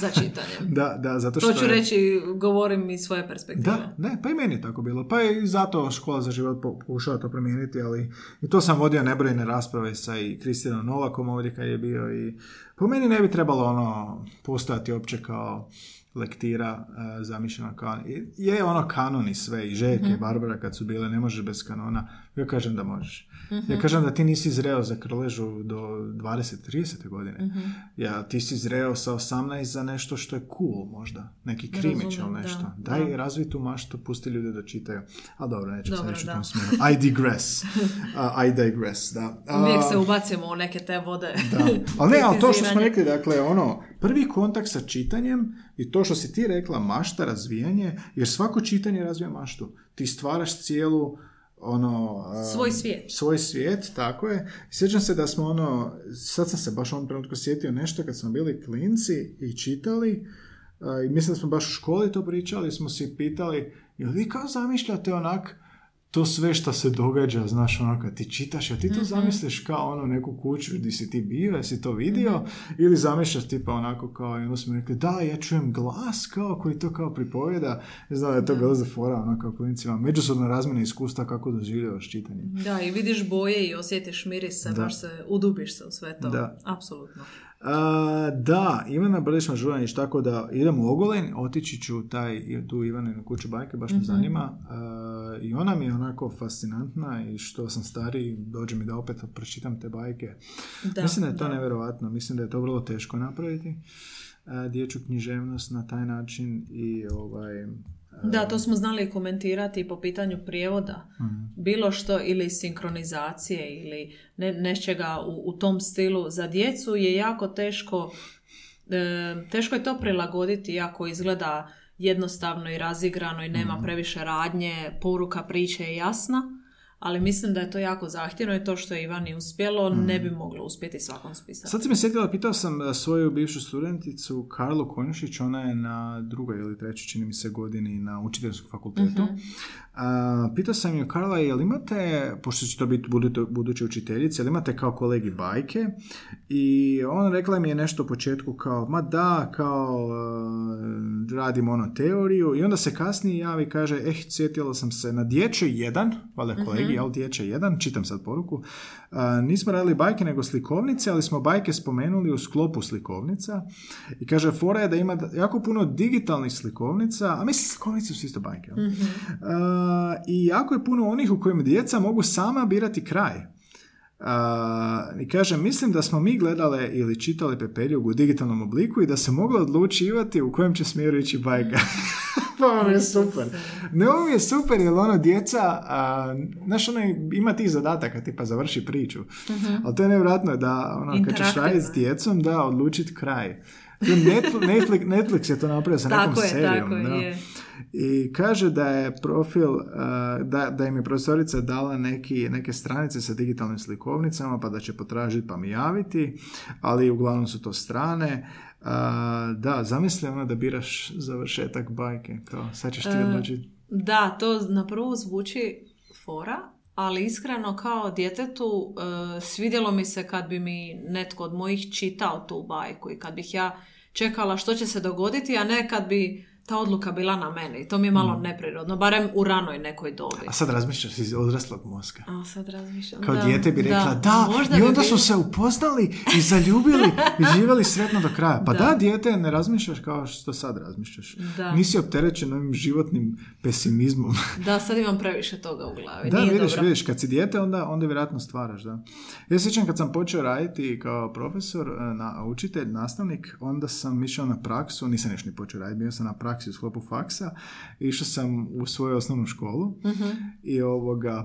za čitanje. Da, zato što... To ću reći, govorim iz svoje perspektive. Da, ne, pa i meni je tako bilo. Pa i zato Škola za život pokušava to promijeniti, ali i to sam vodio nebrojene rasprave sa i Kristijanom Novakom ovdje kad je bio i... Po meni ne bi trebalo postojati opće kao lektira zamišljena kao... Je kanon i sve, i Željke i Barbara kad su bile, ne možeš bez kanona. Ja kažem da možeš. Ja kažem da ti nisi zreo za Krležu do 20-30 godine. Ja, ti si zreo sa 18 za nešto što je cool možda. Neki krimić ili nešto. Da. Daj razvitu maštu, pusti ljude da čitaju. A dobro, neću tom smjeru. I digress, da. Uvijek se ubacimo u neke te vode. Da. Ali to što smo rekli, dakle, prvi kontakt sa čitanjem i to što si ti rekla, mašta, razvijanje, jer svako čitanje razvija maštu. Ti stvaraš cijelu svoj svijet, tako je. Sjećam se da smo sad sam se baš ovom trenutku sjetio nešto kad smo bili klinci i čitali i mislim da smo baš u školi to pričali, smo si pitali, jel vi kao zamišljate to sve što se događa, znaš, kad ti čitaš, a ti to zamisliš kao neku kuću gdje si ti bio, jesi to vidio, ili zamišljaš tipa i onda smo rekli, da, ja čujem glas koji to pripovjeda. Znam da je to bilo za fora, kao klinicima, međusobno razmjena iskustva kako doživljavaš čitanje. Da, i vidiš boje i osjetiš mirise, baš se udubiš se u sve to, apsolutno. Da, Ivana Brlić-Mažuranić, tako da idem u Ogulin, otići ću tu Ivaninu kuću bajke, baš me zanima. I ona mi je onako fascinantna i što sam stariji, dođe mi da opet pročitam te bajke. Da, mislim da je to nevjerojatno, mislim da je to vrlo teško napraviti dječju književnost na taj način i Da, to smo znali komentirati po pitanju prijevoda. Bilo što ili sinkronizacije ili nečega u tom stilu. Za djecu je jako teško, teško je to prilagoditi iako izgleda jednostavno i razigrano i nema previše radnje, poruka priče je jasna. Ali mislim da je to jako zahtjevno i to što je Ivani uspjelo ne bi moglo uspjeti svakom spisati. Sad se me sjetila, pitao sam svoju bivšu studenticu Karlu Konjušić, ona je na drugoj ili trećoj, čini mi se, godini na učiteljskom fakultetu. Pitao sam ju, Karla, jel imate, pošto će to biti buduće učiteljice, jel imate kao kolegi bajke? I ona rekla mi je nešto u početku kao, ma da, kao radim teoriju i onda se kasnije javi, kaže, sjetila sam se na dječjoj 1, valjda kolegi, jel dječje 1, čitam sad poruku, nismo radili bajke nego slikovnice, ali smo bajke spomenuli u sklopu slikovnica i kaže, fora je da ima jako puno digitalnih slikovnica, a mislim slikovnice su isto bajke, i jako je puno onih u kojima djeca mogu sama birati kraj. I kažem, mislim da smo mi gledale ili čitali Pepeljugu u digitalnom obliku i da se moglo odlučivati u kojem će smjeru ići bajka. Ovo je super. Ovo je super jer djeca, znaš, ima tih zadataka, tipa završi priču. Ali to je nevjerojatno da kad ćeš raditi s djecom, da odlučiti kraj. Netflix je to napravio sa nekom serijom. Tako je. I kaže da je profil, da im je profesorica dala neke stranice sa digitalnim slikovnicama, pa da će potražiti pa mi javiti, ali uglavnom su to strane. Da, zamisli da biraš završetak bajke, kao, sad ćeš ti odlučiti. Da, to na prvu zvuči fora, ali iskreno kao djetetu svidjelo mi se kad bi mi netko od mojih čitao tu bajku i kad bih ja čekala što će se dogoditi, a ne kad bi ta odluka bila na meni. To mi je malo neprirodno, barem u ranoj nekoj dobi. A sad razmišljaš iz odraslog mozga. Kao dijete bi rekla da i onda su se upoznali i zaljubili i živjeli sretno do kraja. Pa da, dijete, ne razmišljaš kao što sad razmišljaš. Da. Nisi opterećen ovim životnim pesimizmom. Da, sad imam previše toga u glavi. Da, vidiš, kad si dijete, onda vjerojatno stvaraš. Da. Ja sjećam kad sam počeo raditi kao profesor, učitelj, nastavnik, onda sam išao na praksu, nisam još ni počeo raditi, bio sam na praksu u sklopu faksa, išao sam u svoju osnovnu školu i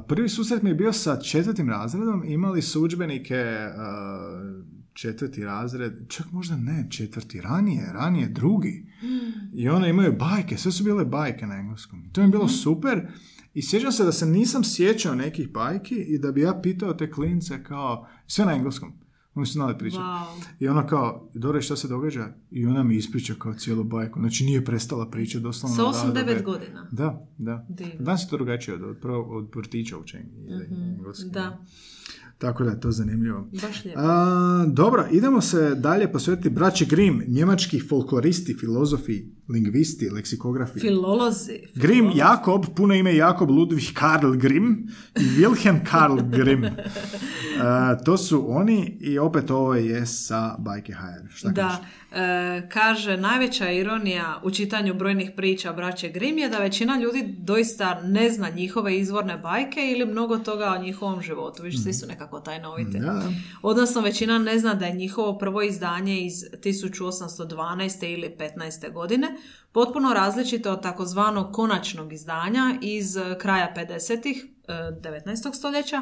prvi susret mi je bio sa 4. razredom, imali su udžbenike 4. razred, čak možda ne 4. ranije 2. I imaju bajke, sve su bile bajke na engleskom. To mi je bilo super i sjećam se da se nisam sjećao nekih bajki i da bi ja pitao te klince kao, sve na engleskom. Oni su znali pričati. I ona kao, Dore, šta se događa? I ona mi ispriča kao cijelu bajku. Znači nije prestala pričati doslovno. Sa 8-9 godina. Da. Danas je to drugačije od vrtića učenja. Da. Tako da je to zanimljivo. Baš lijepo. Dobro, idemo se dalje posvetiti braći Grimm, njemački folkloristi, filozofi, lingvisti, leksikografi. Filolozi. Grimm, Jakob, puno ime Jakob Ludwig Karl Grimm i Wilhelm Karl Grimm. To su oni i opet ovo je sa bajke.hr. Šta kažeš? Kaže, najveća ironija u čitanju brojnih priča braće Grimm je da većina ljudi doista ne zna njihove izvorne bajke ili mnogo toga o njihovom životu. Viš, svi su nekako tajnovite. Odnosno, većina ne zna da je njihovo prvo izdanje iz 1812. ili 15. godine potpuno različito od takozvanog konačnog izdanja iz kraja 50-ih 19. stoljeća,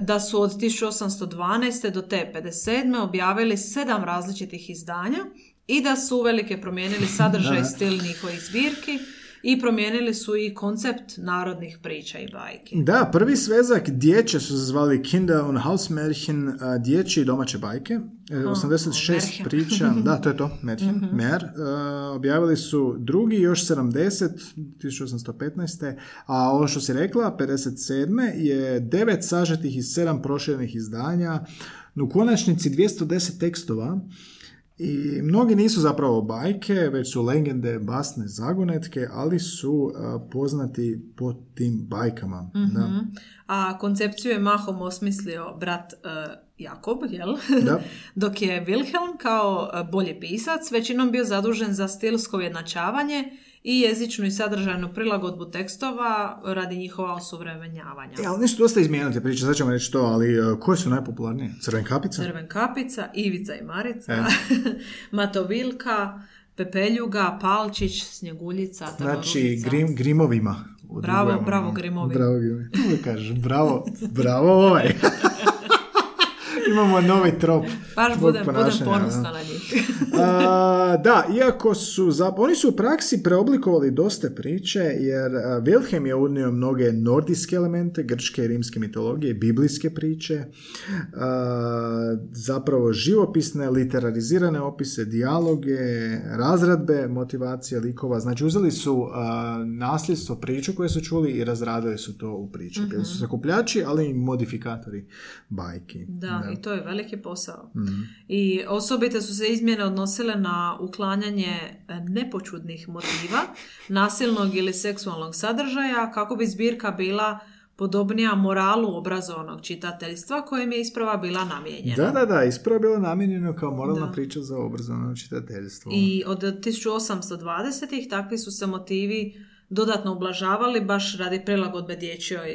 da su od 1812. do te 57. objavili 7 različitih izdanja i da su uvelike promijenili sadržaj i stil njihovih zbirki i promijenili su i koncept narodnih priča i bajki. Da, prvi svezak dječje su zvali Kinder und Hausmärchen, dječje i domaće bajke. 86 priča, da, to je to, Märchen. Objavili su drugi, još 70, 1815. A ovo što si rekla, 57. je 9 sažetih i 7 proširenih izdanja. U konačnici 210 tekstova. I mnogi nisu zapravo bajke, već su legende, basne, zagonetke, ali su poznati po tim bajkama. Da. A koncepciju je mahom osmislio brat Jakob, jel? Da. Dok je Wilhelm kao bolji pisac većinom bio zadužen za stilsko ujednačavanje i jezičnu i sadržajnu prilagodbu tekstova radi njihova osuvremenjavanja. Ja, ali nešto dosta izmijenite priče, sad ćemo reći to, ali koje su najpopularnije? Crvenkapica? Crvenkapica, Ivica i Marica, Matovilka, Pepeljuga, Palčić, Snjeguljica. Znači, Grimovima. Bravo, Grimovi. Bravo, Grimovi. Tu kažeš, bravo ovaj. Imamo novi trop. Baš budem ponosna na njih. Da, iako su... Oni su u praksi preoblikovali dosta priče, jer Wilhelm je unio mnoge nordijske elemente, grčke i rimske mitologije, biblijske priče, zapravo živopisne, literarizirane opise, dijaloge, razradbe, motivacije likova. Znači, uzeli su nasljedstvo priču koje su čuli i razradili su to u priče. Mm-hmm. Bili su sakupljači, ali i modifikatori bajki. Da. I to je veliki posao. Mm-hmm. I osobite su se izmjene odnosile na uklanjanje nepoćudnih motiva, nasilnog ili seksualnog sadržaja, kako bi zbirka bila podobnija moralu obrazovnog čitateljstva kojem je isprava bila namijenjena. Da, isprava bila namijenjena kao moralna priča za obrazovno čitateljstvo. I od 1820-ih takvi su se motivi dodatno ublažavali baš radi prilagodbe dječjoj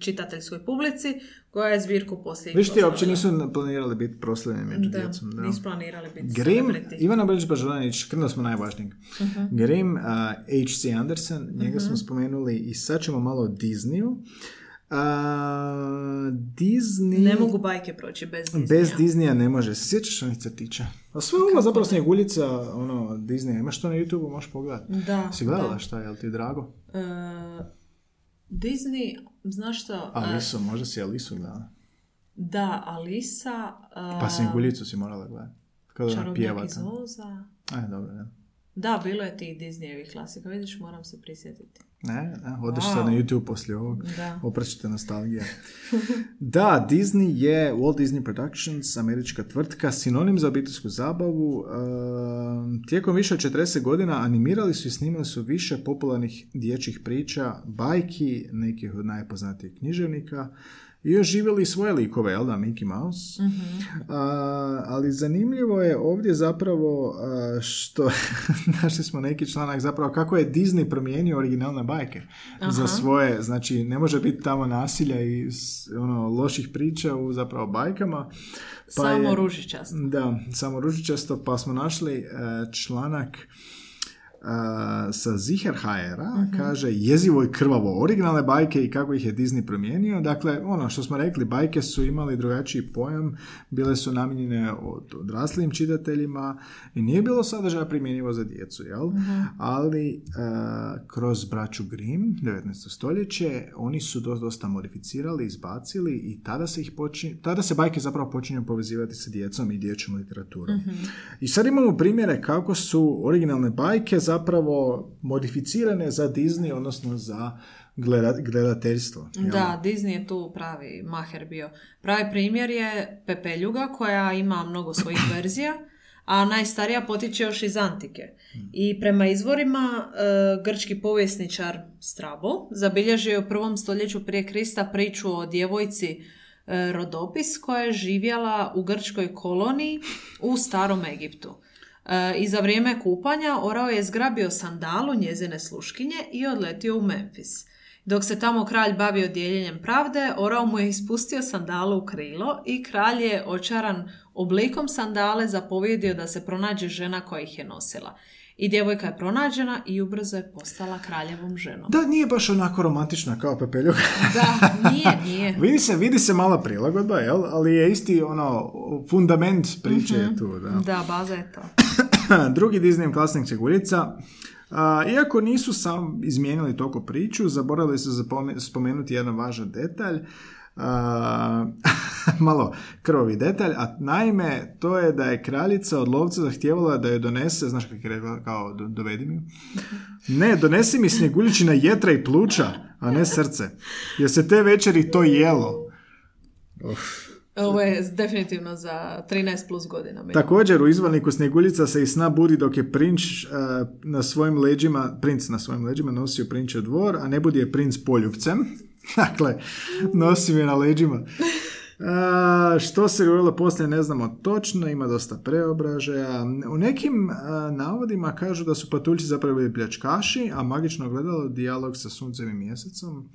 čitateljskoj publici koja je zbirku poslije. Viš ti uopće nisu planirali biti proslavljeni među djecom. Da, nisu planirali biti celebriti. Ivana Brlić-Mažuranić, krenuo smo najvažnijeg. Uh-huh. Grimm, H.C. Andersen, njega smo spomenuli i sad ćemo malo o Disneyu. Disney... Ne mogu bajke proći bez Disneya. Bez Disneya ne može. Sjećaš onih crtića? A sve ovo zapravo Snjeguljica, ono, Disneya. Imaš to na YouTubeu, možeš pogledati. Da. Si gledala šta, je li ti drago? Disney, znaš šta... Alisu, možda si Alisu gledala. Da, Alisa... Pa Snjeguljicu si morala gledati. Čarobnjak iz Oza. Aj, dobro, ne. Da, bilo je tih Disneyevih klasika. Vidiš, moram se prisjetiti. Ne, odeš sad na YouTube poslije ovog. Opraćite nostalgija. Da, Disney je Walt Disney Productions, američka tvrtka, sinonim za obiteljsku zabavu. Tijekom više od 40 godina animirali su i snimali su više popularnih dječjih priča, bajki, nekih od najpoznatijih književnika. I još živjeli svoje likove, jel da, Mickey Mouse. Mm-hmm. Ali zanimljivo je ovdje zapravo što, našli smo neki članak zapravo kako je Disney promijenio originalne bajke. Aha. Za svoje, znači ne može biti tamo nasilja i ono, loših priča u zapravo bajkama. Pa samo ružičasto. Da, samo ružičasto, pa smo našli članak sa Zicher.hr-a, kaže jezivo i krvavo originalne bajke i kako ih je Disney promijenio. Dakle, ono što smo rekli, bajke su imali drugačiji pojam, bile su namijenjene odraslim čitateljima i nije bilo sadržaja primjenjivo za djecu, jel? Uh-huh. Ali kroz braću Grimm, 19. stoljeće, oni su dosta modificirali, izbacili i tada se bajke zapravo počinju povezivati sa djecom i dječjom literaturom. Uh-huh. I sad imamo primjere kako su originalne bajke zapravo modificirane za Disney, odnosno za gledateljstvo. Jel? Da, Disney je tu pravi maher bio. Pravi primjer je Pepeljuga koja ima mnogo svojih verzija, a najstarija potiče još iz antike. I prema izvorima grčki povjesničar Strabo zabilježio je u 1. stoljeću prije Krista priču o djevojci Rodopis koja je živjela u grčkoj koloniji u Starom Egiptu. I za vrijeme kupanja orao je zgrabio sandalu njezine sluškinje i odletio u Memfis. Dok se tamo kralj bavio dijeljenjem pravde, orao mu je ispustio sandalu u krilo i kralj je očaran oblikom sandale zapovjedio da se pronađe žena koja ih je nosila. I djevojka je pronađena i ubrzo je postala kraljevom ženom. Da, nije baš onako romantična kao Pepeljuga. Da, nije. Vidi se mala prilagodba, jel? Ali je isti ono fundament priče je tu. Da, baza je to. Drugi Disney klasnik Snjeguljica. Iako nisu sam izmijenili toliko priču, zaboravili su spomenuti jedan važan detalj. Malo krvavi detalj, a naime to je da je kraljica od lovca zahtijevala da joj donese, znaš kako je rekla, kao dovedi mi ju. Ne, donesi mi Snjeguljičina jetra i pluća, a ne srce. Jer se te večeri to jelo. Ovo je definitivno za 13 plus godina. Također u izvorniku Snjeguljica se i sna budi dok je princ na svojim leđima nosio prinčev dvor, a ne budi je princ poljupcem. Dakle, nosim je na leđima. Što se govorilo poslije ne znamo točno, ima dosta preobražaja. U nekim navodima kažu da su patuljci zapravo bili pljačkaši, a magično ogledalo dijalog sa suncem i mjesecom.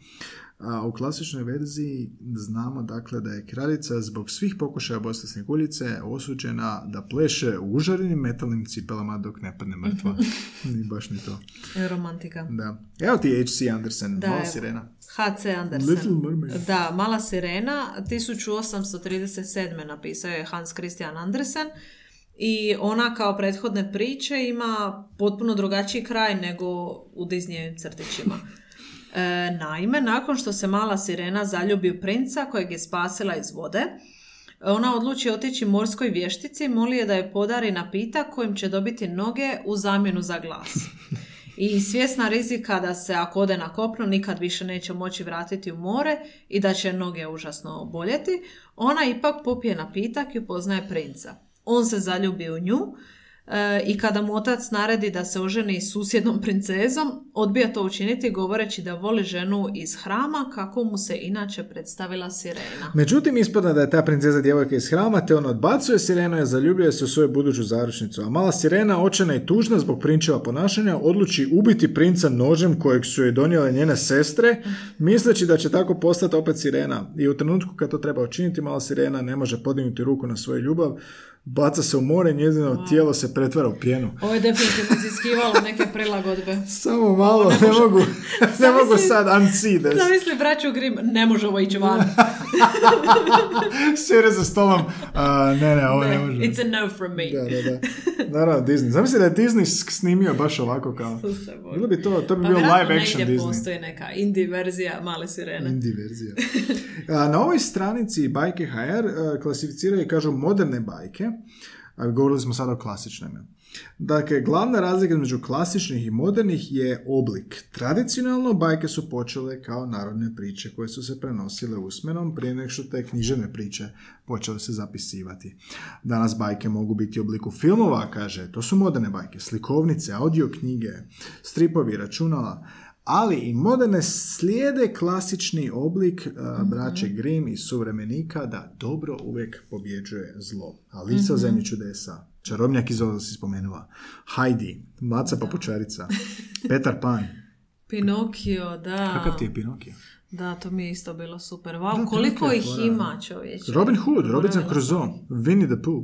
U klasičnoj verziji znamo dakle da je kraljica zbog svih pokušaja Bosne Kuljice osuđena da pleše u užarenim metalnim cipelama dok ne padne mrtva. Ni baš ni to. Romantika. Da. Evo ti H.C. Andersen, da, Mala sirena. H.C. Andersen. Little Mermaid. Da, Mala sirena, 1837. napisao je Hans Christian Andersen. I ona kao prethodne priče ima potpuno drugačiji kraj nego u Disneyevim crtićima. Naime, nakon što se Mala sirena zaljubi u princa kojeg je spasila iz vode, ona odluči otići morskoj vještici, moli je da je podari napitak kojim će dobiti noge u zamjenu za glas. I svjesna rizika da se ako ode na kopno nikad više neće moći vratiti u more i da će noge užasno oboljeti, ona ipak popije napitak i upoznaje princa. On se zaljubi u nju i kada mu otac naredi da se oženi s susjednom princezom, odbija to učiniti govoreći da voli ženu iz hrama kako mu se inače predstavila sirena. Međutim, ispada da je ta princeza djevojka iz hrama, te on odbacuje sirenu i zaljubljuje se u svoju buduću zaručnicu. A Mala sirena, očajna i tužna zbog prinčeva ponašanja, odluči ubiti princa nožem kojeg su joj donijele njene sestre, misleći da će tako postati opet sirena. I u trenutku kad to treba učiniti, Mala sirena ne može podignuti ruku na svoju ljubav, baca se u more, njezino tijelo se pretvara u pjenu. Ovo je definitivno iziskivalo neke prilagodbe. Samo malo, ne može... mogu ne mogu sad unsee. Zamisli braću Grimm, ne može ovo ići van. Sjede za stolom, ne, ovo ne može. It's a no from me. Da. Naravno, Disney. Zamisli da je Disney snimio baš ovako kao. Bilo bi to bi bio live action Disney. Pa postoji neka indie verzija Male sirene. Indie verzija. Na ovoj stranici bajke.hr klasificiraju i kažu moderne bajke. A govorili smo sada o klasičnim. Dakle, glavna razlika između klasičnih i modernih je oblik. Tradicionalno, bajke su počele kao narodne priče koje su se prenosile usmenom prije nego što te književne priče počele se zapisivati. Danas bajke mogu biti u obliku filmova, kaže, to su moderne bajke, slikovnice, audio knjige, stripovi, računala, ali i moderne slijede klasični oblik braće Grimm i suvremenika da dobro uvijek pobjeđuje zlo. Alisa u zemlji čudesa, Čarobnjak iz Oza si spomenula, Heidi, Mlaca papučarica, Petar Pan, Pinokio, da. Kakav ti je Pinokio? Da, to mi je isto bilo super. Wow, da, koliko ih ima, čovječe. Robin Hood, Robinson Crusoe, Winnie the Pooh,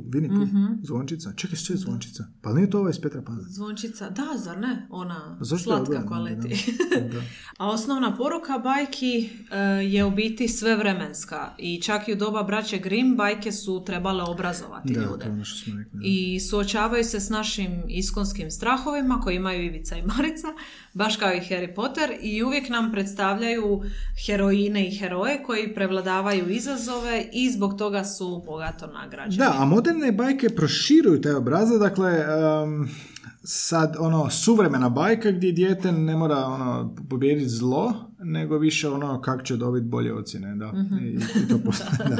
Zvončica. Čekaj, što je Zvončica? Pa nije to ova iz Petra Pana? Zvončica, da, zar ne? Ona slatka koja leti. A osnovna poruka bajki je u biti svevremenska. I čak i u doba braće Grimm bajke su trebale obrazovati ljude. To ono što smo rekli, i suočavaju se s našim iskonskim strahovima koje imaju Ivica i Marica, baš kao i Harry Potter, i uvijek nam predstavljaju heroine i heroje koji prevladavaju izazove i zbog toga su bogato nagrađeni. Da, a moderne bajke proširuju te obraze, dakle sad ono suvremena bajka gdje dijete ne mora ono pobijediti zlo, nego više ono kako će dobiti bolje ocjene, da. I to da.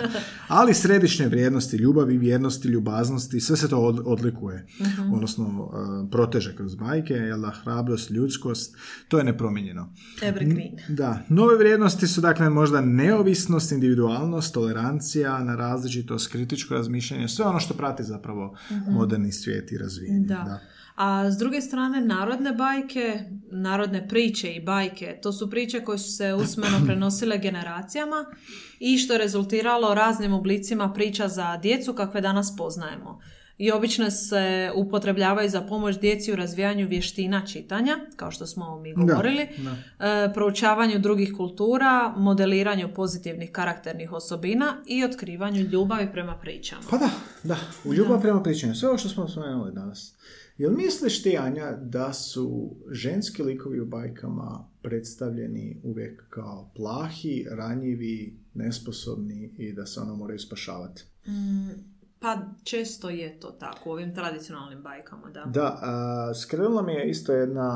Ali središnje vrijednosti, ljubavi, vjernosti, ljubaznosti, sve se to odlikuje. Odnosno, proteže kroz bajke, jel da, hrabrost, ljudskost, to je nepromijenjeno. Evergreen. Da. Nove vrijednosti su dakle možda neovisnost, individualnost, tolerancija na različitost, kritičko razmišljanje, sve ono što prati zapravo moderni svijet i razvijenje. Da. A s druge strane, narodne bajke, narodne priče i bajke, to su priče koje su se usmeno prenosile generacijama i što je rezultiralo raznim oblicima priča za djecu kakve danas poznajemo. I obično se upotrebljavaju za pomoć djeci u razvijanju vještina čitanja, kao što smo mi govorili, proučavanju drugih kultura, modeliranju pozitivnih karakternih osobina i otkrivanju ljubavi prema pričama. Pa da, u ljubav prema pričanju, sve ovo što smo spomenuli danas. Jel misliš ti, Anja, da su ženski likovi u bajkama predstavljeni uvijek kao plahi, ranjivi, nesposobni i da se ono moraju spašavati? Pa često je to tako u ovim tradicionalnim bajkama, da. Da, skrenula mi je isto jedna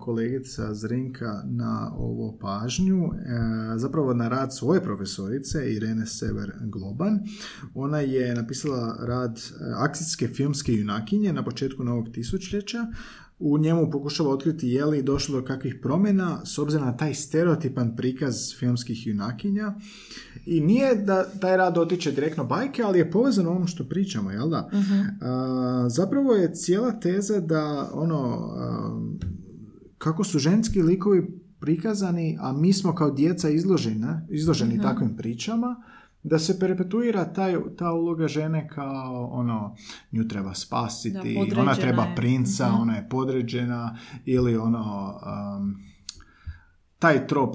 kolegica Zrinka na ovo pažnju, zapravo na rad svoje profesorice Irene Sever-Globan. Ona je napisala rad akcijske filmske junakinje na početku novog tisućljeća, U njemu pokušava otkriti je li došlo do kakvih promjena s obzirom na taj stereotipan prikaz filmskih junakinja. I nije da taj rad dotiče direktno bajke, ali je povezano onom što pričamo, jel da? Uh-huh. Zapravo je cijela teza da kako su ženski likovi prikazani, a mi smo kao djeca izloženi uh-huh. takvim pričama, da se perpetuira ta uloga žene kao nju treba spasiti, ona treba princa, je. Ona je podređena, ili taj trop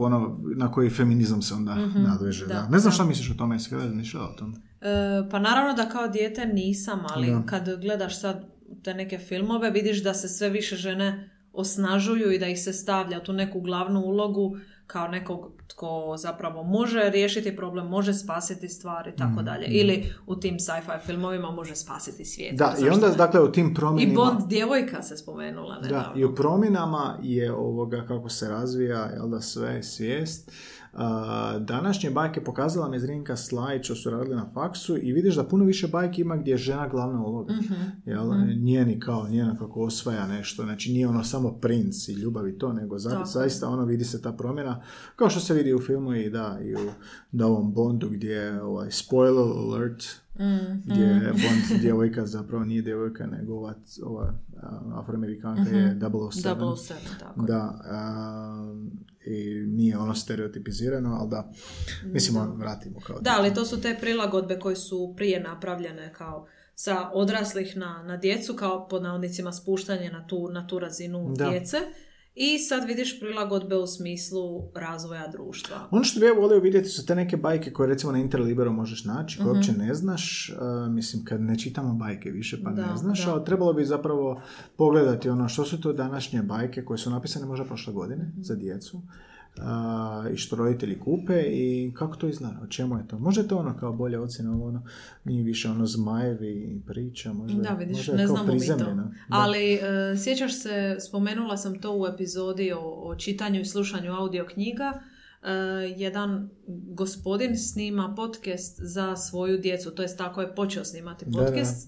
na koji feminizam se onda mm-hmm. nadveže. Da. Ne znam šta misliš o tome, jesi kada razmišljala o tome? Pa naravno da kao dijete nisam, ali kad gledaš sad te neke filmove, vidiš da se sve više žene osnažuju i da ih se stavlja tu neku glavnu ulogu kao nekog tko zapravo može riješiti problem, može spasiti stvari, tako dalje. Ili u tim sci-fi filmovima može spasiti svijet. Da, i onda, dakle, u tim promjenama... I Bond djevojka se spomenula. Nedavno. Da, i u promjenama je kako se razvija, sve svijest. Današnje bajke pokazala mi Zrinka Slajić, što su radili na faksu, i vidiš da puno više bajke ima gdje je žena glavna uloga. Mm-hmm. Njena kako osvaja nešto, znači nije samo princ i ljubav i to, nego zaista vidi se ta promjena, kao što se vidi u filmu i u ovom Bondu gdje je spoiler alert, mm-hmm. gdje je Bond djevojka zapravo nije djevojka, nego ova afroamerikanka mm-hmm. je 007, tako da. I nije stereotipizirano, ali da, mislimo, vratimo kao... Da, ali to su te prilagodbe koje su prije napravljene kao sa odraslih na djecu, kao pod navodnicima spuštanje na tu razinu djece. I sad vidiš prilagodbe u smislu razvoja društva. Ono što bi ja volio vidjeti su te neke bajke koje recimo na Interliberu možeš naći, koje uopće ne znaš. Kad ne čitamo bajke više pa ne znaš, ali trebalo bi zapravo pogledati što su to današnje bajke koje su napisane možda prošle godine za djecu. I što roditelji kupe i kako to izgleda, o čemu je to. Možda je to kao bolje ocjena, nije više zmajevi priča, možda, da, vidiš, možda je ne kao prizemljena. Ali sjećaš se, spomenula sam to u epizodi o čitanju i slušanju audio knjiga, jedan gospodin snima podcast za svoju djecu, to jest tako je počeo snimati podcast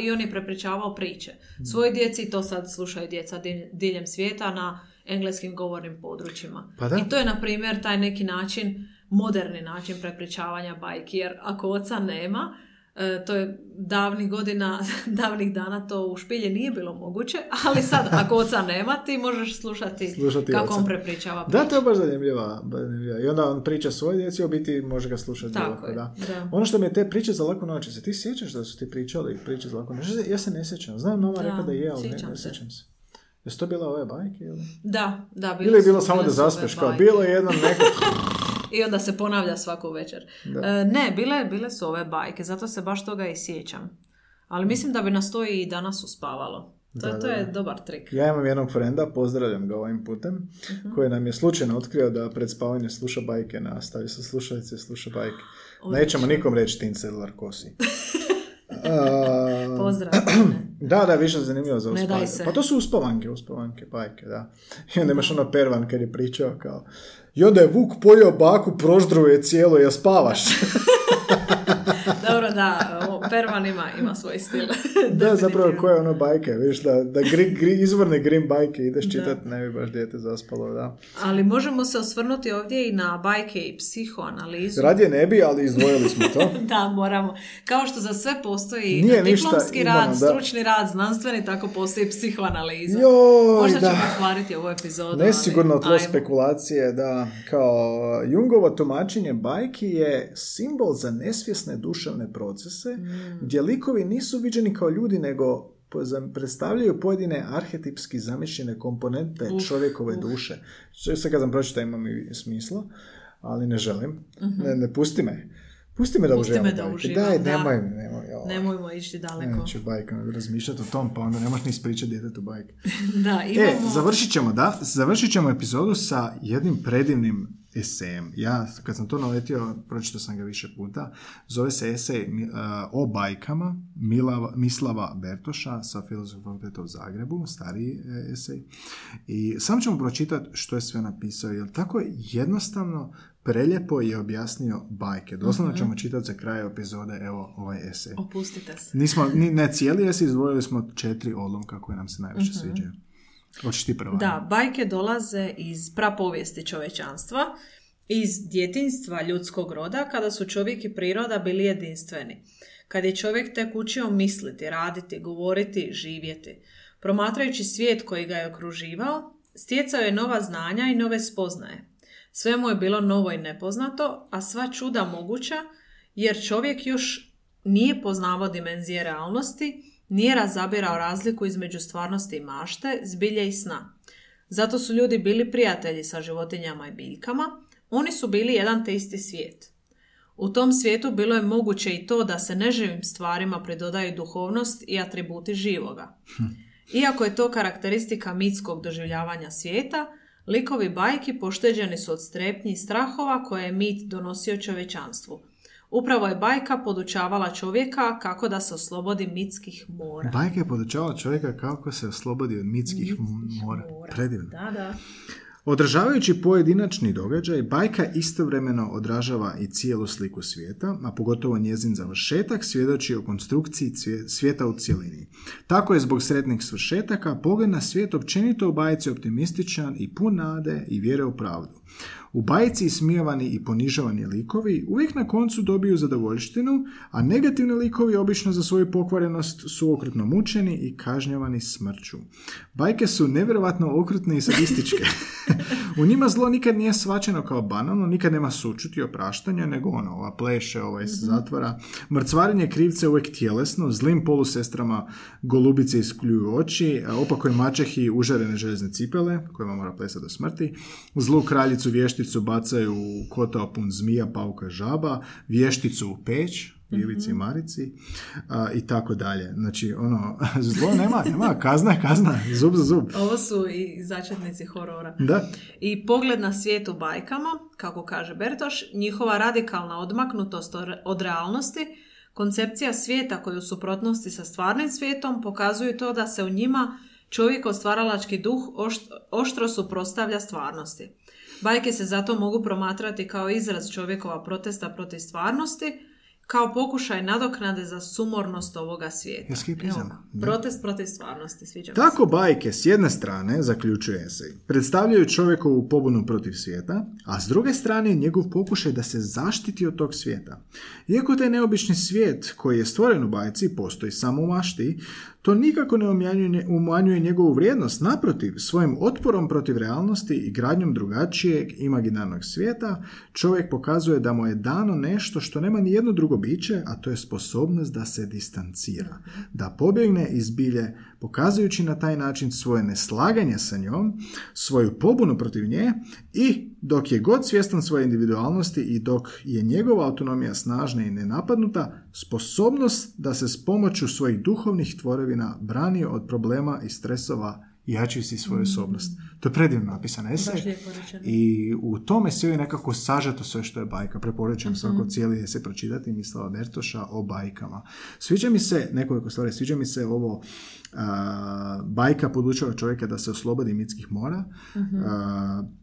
i on je prepričavao priče. Svojoj djeci, to sad slušaju djeca diljem svijeta na engleskim govornim područjima. Pa da. I to je, na primjer, taj neki način, moderni način prepričavanja bajki, jer ako oca nema, to je davnih dana to u špilji nije bilo moguće, ali sad ako oca nema, ti možeš slušati kako oca on prepričava priče. Da, to je baš zanimljiva. I onda on priča svoje djeci, u biti može ga slušati. Tako je, da. Ono što mi je te priče za laku noć, se ti sjećaš da su ti pričali priče za laku noć? Ja se ne sjećam. Znam, mama rekla da je, ali ne sjećam se. Jesu to bila ove bajke? Ili? Da. Ili je bilo samo da zaspeš, kao bilo je jednom neko... I onda se ponavlja svaku večer. Ne, bile su ove bajke, zato se baš toga i sjećam. Ali mislim da bi nas to i danas uspavalo. To je dobar trik. Ja imam jednog frenda, pozdravljam ga ovim putem, koji nam je slučajno otkrio da pred spavanje sluša bajke, nastavi sa slušalice i sluša bajke. Nećemo nikom reći Tin Sedlar kosi. Pozdrav. Da, više zanimljivo za uspavanje. Pa to su uspavanke, bajke, da. I onda imaš Pervan kad je pričao kao i onda je Vuk pojeo baku, proždruje cijelo, ja spavaš. Dobro, da, Pervan ima svoj stil. Da, zapravo koje bajke, vidiš, da izvorne Grimm bajke ideš čitati, ne bi baš dijete zaspalo, da. Ali možemo se osvrnuti ovdje i na bajke i psihoanalizu. Radije ne bi, ali izdvojili smo to. Da, moramo. Kao što za sve postoji diplomski rad, stručni rad, znanstveni, tako postoji psihoanaliza. Možda ćemo pokvariti ovu epizodu. Nesigurno tlo spekulacije, da, kao Jungovo tumačenje bajki je simbol za nesvjesne duševne procese, gdje likovi nisu viđeni kao ljudi, nego predstavljaju pojedine arhetipski zamišljene komponente čovjekove duše. Sve kad sam pročitao imam i smisla, ali ne želim. Ne, pusti me da uživam. Daj, nemoj. Nemojmo ići daleko. Neću bajkama razmišljati o tom, pa onda ne možeš ni ispričati djetetu bajke. Završit ćemo epizodu sa jednim predivnim esejem. Ja, kad sam to naletio, pročitao sam ga više puta. Zove se esej o bajkama Mislava Bertoša sa Filozofskog fakulteta u Zagrebu, stariji esej. I sam ćemo pročitati što je sve napisao, jer tako jednostavno, preljepo je objasnio bajke. Doslovno ćemo čitati za kraj epizode, evo ovaj esej. Opustite se. Nismo, ne cijeli esej, izdvojili smo 4 odlomka koje nam se najviše sviđaju. Hoćeš ti prva? Da, bajke dolaze iz prapovijesti čovječanstva, iz djetinjstva ljudskog roda, kada su čovjek i priroda bili jedinstveni. Kad je čovjek tek učio misliti, raditi, govoriti, živjeti. Promatrajući svijet koji ga je okruživao, stjecao je nova znanja i nove spoznaje. Sve mu je bilo novo i nepoznato, a sva čuda moguća, jer čovjek još nije poznavao dimenzije realnosti, nije razabirao razliku između stvarnosti i mašte, zbilje i sna. Zato su ljudi bili prijatelji sa životinjama i biljkama, oni su bili jedan te isti svijet. U tom svijetu bilo je moguće i to da se neživim stvarima pridodaju duhovnost i atributi živoga. Iako je to karakteristika mitskog doživljavanja svijeta, likovi bajki pošteđeni su od strepnji i strahova koje je mit donosio čovječanstvu. Upravo je bajka podučavala čovjeka kako da se oslobodi mitskih mora. Bajka je podučavala čovjeka kako se oslobodi od mitskih mora. Predivno. Da, da. Održavajući pojedinačni događaj, bajka istovremeno odražava i cijelu sliku svijeta, a pogotovo njezin završetak svjedoči o konstrukciji svijeta u cjelini. Tako je zbog sretnih svršetaka pogled na svijet općenito u bajci optimističan i pun nade i vjere u pravdu. U bajci smijevani i ponižavani likovi uvijek na koncu dobiju zadovoljštinu, a negativni likovi obično za svoju pokvarenost su okrutno mučeni i kažnjavani smrću. Bajke su nevjerojatno okrutne i sadističke. U njima zlo nikad nije shvaćeno kao banalno, nikad nema sućuti i opraštanja, nego ova pleše, se zatvara. Mrcvarenje krivce uvijek tjelesno, zlim polusestrama golubice iskljuju oči, opakoj mačehi užarene željezne cipele, kojima mora plesati do smrti, zlu kraljicu vješticu bacaju u kotao pun zmija, pauka, žaba, vješticu u peć, Vilici i Marici i tako dalje. Znači, zlo nema, kazna, zub za zub. Ovo su i začetnici horora. Da. I pogled na svijet u bajkama, kako kaže Bertoš, njihova radikalna odmaknutost od realnosti, koncepcija svijeta koja je u suprotnosti sa stvarnim svijetom, pokazuju to da se u njima čovjekov stvaralački duh oštro suprotstavlja stvarnosti. Bajke se zato mogu promatrati kao izraz čovjekova protesta protiv stvarnosti, kao pokušaj nadoknade za sumornost ovoga svijeta. Protest protiv stvarnosti. Sviđa mi se. Tako bajke, s jedne strane, zaključuje esej, predstavljaju čovjekovu pobunu protiv svijeta, a s druge strane njegov pokušaj da se zaštiti od tog svijeta. Iako taj neobični svijet koji je stvoren u bajci postoji samo u mašti, to nikako ne umanjuje njegovu vrijednost. Naprotiv, svojim otporom protiv realnosti i gradnjom drugačijeg imaginarnog svijeta, čovjek pokazuje da mu je dano nešto što nema ni jedno drugo biće, a to je sposobnost da se distancira, da pobjegne iz bilje, pokazujući na taj način svoje neslaganje sa njom, svoju pobunu protiv nje i dok je god svjestan svoje individualnosti i dok je njegova autonomija snažna i nenapadnuta, sposobnost da se s pomoću svojih duhovnih tvorevina brani od problema i stresova, jačuju si svoju osobnost. To je predivno napisan esej i u tome se je nekako sažeto sve što je bajka. Preporučujem svako cijeli esej pročitati Mislava Bertoša o bajkama. Sviđa mi se, nekoliko stvari, sviđa mi se ovo bajka podučava čovjeka da se oslobodi mitskih mora.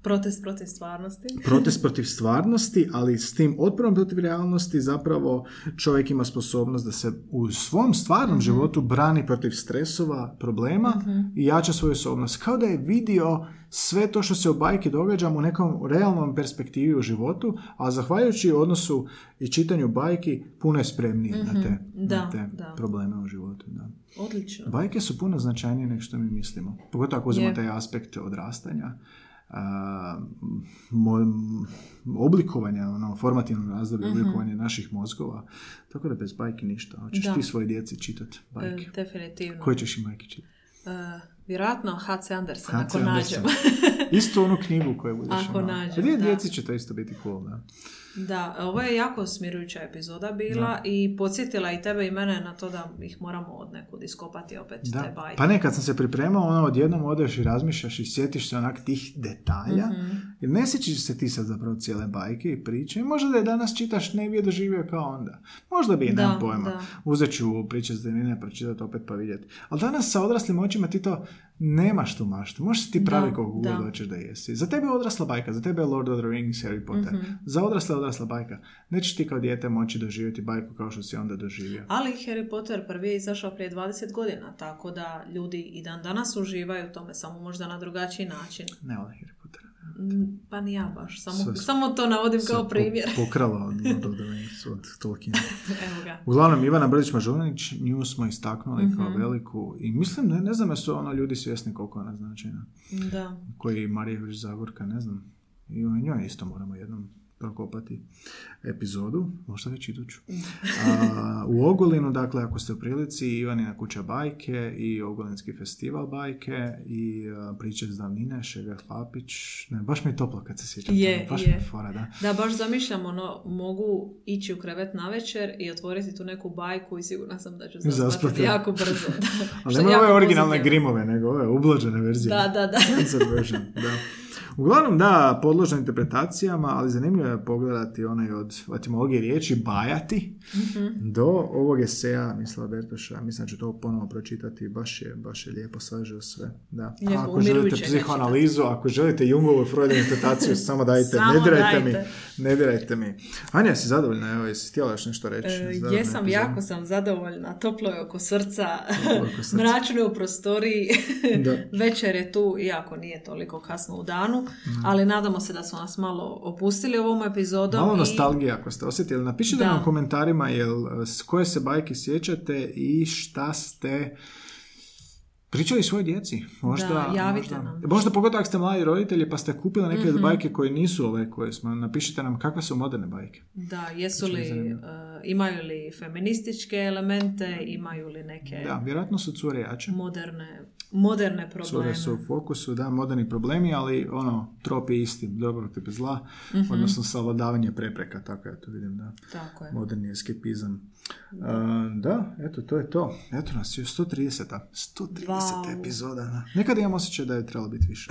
Protest protiv stvarnosti. Protest protiv stvarnosti, ali s tim otporom protiv realnosti zapravo čovjek ima sposobnost da se u svom stvarnom životu brani protiv stresova, problema i jača svoju osobnost. Kao da je vidio sve to što se u bajki događa u nekom realnom perspektivi u životu, a zahvaljujući odnosu i čitanju bajki puno je spremniji na te probleme u životu. Da. Odlično. Bajke su puno značajnije nego što mi mislimo. Pogotovo ako uzmemo taj aspekt odrastanja, oblikovanja, formativno razdoblje, oblikovanje naših mozgova. Tako da bez bajki ništa. Hoćeš ti svoje djeci čitati bajke. Definitivno. Koje ćeš i majke čitati? Vjerojatno H.C. Andersen, ako nađemo. Isto onu knjigu koju budeš imao. Ako nađem, da. Djeci će to isto biti cool, da. Da, ovo je jako smirujuća epizoda bila i podsjetila i tebe i mene na to da ih moramo odnekud iskopati opet te bajke. Pa nekad sam se pripremao, odjednom odeš i razmišljaš i sjetiš se onak tih detalja. Jer ne sjećiš se ti sad zapravo cijele bajke i priče. I možda da je danas čitaš ne bi je doživio kao onda. Možda bi, nemam pojma. Uzet ću priče s denine, pročitati opet pa vidjeti. Ali danas sa odraslim očima ti to nemaš tu maštu. Možeš ti pravi koliko god hoćeš da jesi. Za tebe je odrasla bajka, za tebe je Lord of the Rings, Harry Potter. Mm-hmm. Za odrasla je odrasla bajka. Nećeš ti kao dijete moći doživjeti bajku kao što si onda doživio. Ali Harry Potter prvi je izašao prije 20 godina, tako da ljudi i dan danas uživaju u tome, samo možda na drugačiji način. Ne volim Harry Potter. Pa ni ja baš, samo to navodim kao primjer. Pokrala od Tolkiena. Evo ga. Uglavnom, Ivana Brlić-Mažuranić, nju smo istaknuli kao veliku i mislim, ne znam da su ono ljudi svjesni koliko ona značajna. Da. Koji Marija Jurić Zagorka, ne znam. I o njoj isto moramo jednom prokopati epizodu, možda već iduću. U Ogulinu, dakle, ako ste u prilici, Ivanina kuća bajke i Ogulinski festival bajke i priče iz davnine, Šegrt Hlapić. Ne, baš mi je toplo kad se sjećam. Baš mi je fora, da. Da, baš zamišljam, ono, mogu ići u krevet na večer i otvoriti tu neku bajku i sigurna sam da ću zaspati jako brzo. Da. Ali nema ove originalne Grimmove, nego ove ublažene verzije. Da. Uglavnom, da, podložno interpretacijama, ali zanimljivo je pogledati onaj od etimologije riječi bajati do ovog eseja Mislava Bertoša. Mislim da ću to ponovo pročitati, baš je lijepo sažeo sve. Da. A ako želite psihoanalizu, ako želite Jungovu Freudinu interpretaciju, samo dajte, ne dirajte mi. Anja, si zadovoljna? Evo, jesi htjela još nešto reći? Jesam, jako sam zadovoljna. Toplo je oko srca, mračno je u prostoriji, večer je tu, iako nije toliko kasno u danu. Ali nadamo se da su nas malo opustili ovom epizodom. Malo nostalgije ako ste osjetili. Napišite nam u komentarima s koje se bajke sjećate i šta ste pričali svoj djeci. Možda pogotovo ako ste mladi roditelji pa ste kupili neke bajke koje nisu ove koje smo. Napišite nam kakve su moderne bajke. Da, jesu li, imaju li feminističke elemente, imaju li neke... Da, vjerojatno su cure jače. Moderne probleme. Cure su u fokusu, da, moderni problemi, ali ono, trop je isti, dobro tipe zla, odnosno savladavanje prepreka, tako ja to vidim, da. Tako je. Moderni eskepizam. Da, eto, to je to. Eto nas je 130 wow. epizoda. Nekad imam osjećaj da je trebalo biti više.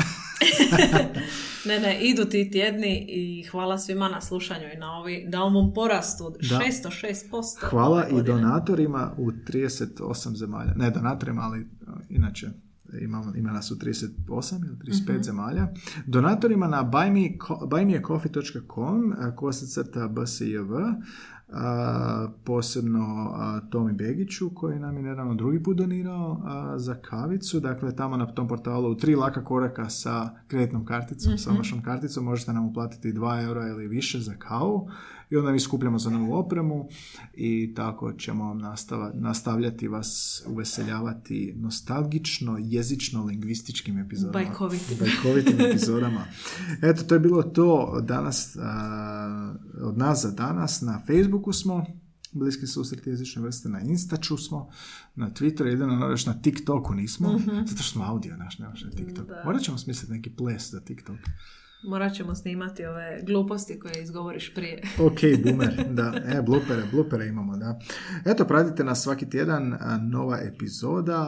ne, idu ti tjedni i hvala svima na slušanju i na ovom porastu 606%. Hvala i donatorima u 38 zemalja. Ne donatorima, ali inače ima nas u 38 ili 35 zemalja. Donatorima na buymeacoffee.com /BSJV. Posebno Tomi Begiću koji nam je nedavno drugi put donirao za kavicu, dakle tamo na tom portalu u 3 laka koraka sa kreditnom karticom, sa vašom karticom možete nam uplatiti 2 € ili više za kavu i onda mi skupljamo za novu opremu i tako ćemo vam nastavljati vas uveseljavati nostalgično, jezično, lingvističkim epizodama. Bajkovitim epizodama. Eto, to je bilo to danas, od nas za danas. Na Facebooku smo, Bliski susret jezične vrste, na Instaču smo, na Twitteru, jedino još na TikToku nismo, zato što smo audio naš, nemaš na TikToku. Morat ćemo smisliti neki ples za TikTok. Morat ćemo snimati ove gluposti koje izgovoriš prije. Ok, boomer, da. Bloopere imamo, da. Eto, pratite nas svaki tjedan, nova epizoda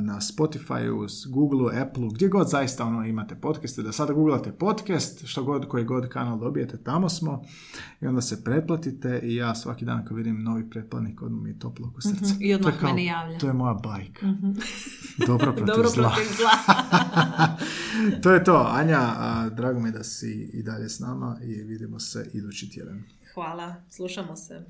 na Spotify, Google, Apple, gdje god zaista ono imate podcaste. Da sada googlate podcast, što god, koji god kanal dobijete, tamo smo. I onda se pretplatite i ja svaki dan kad vidim novi pretplatnik, odmah mi je toplo oko srca. I odmah meni javlja. To je moja bajka. Dobro protiv zla. To je to, Anja, drago mi je da si i dalje s nama i vidimo se idući tjedan. Hvala, slušamo se.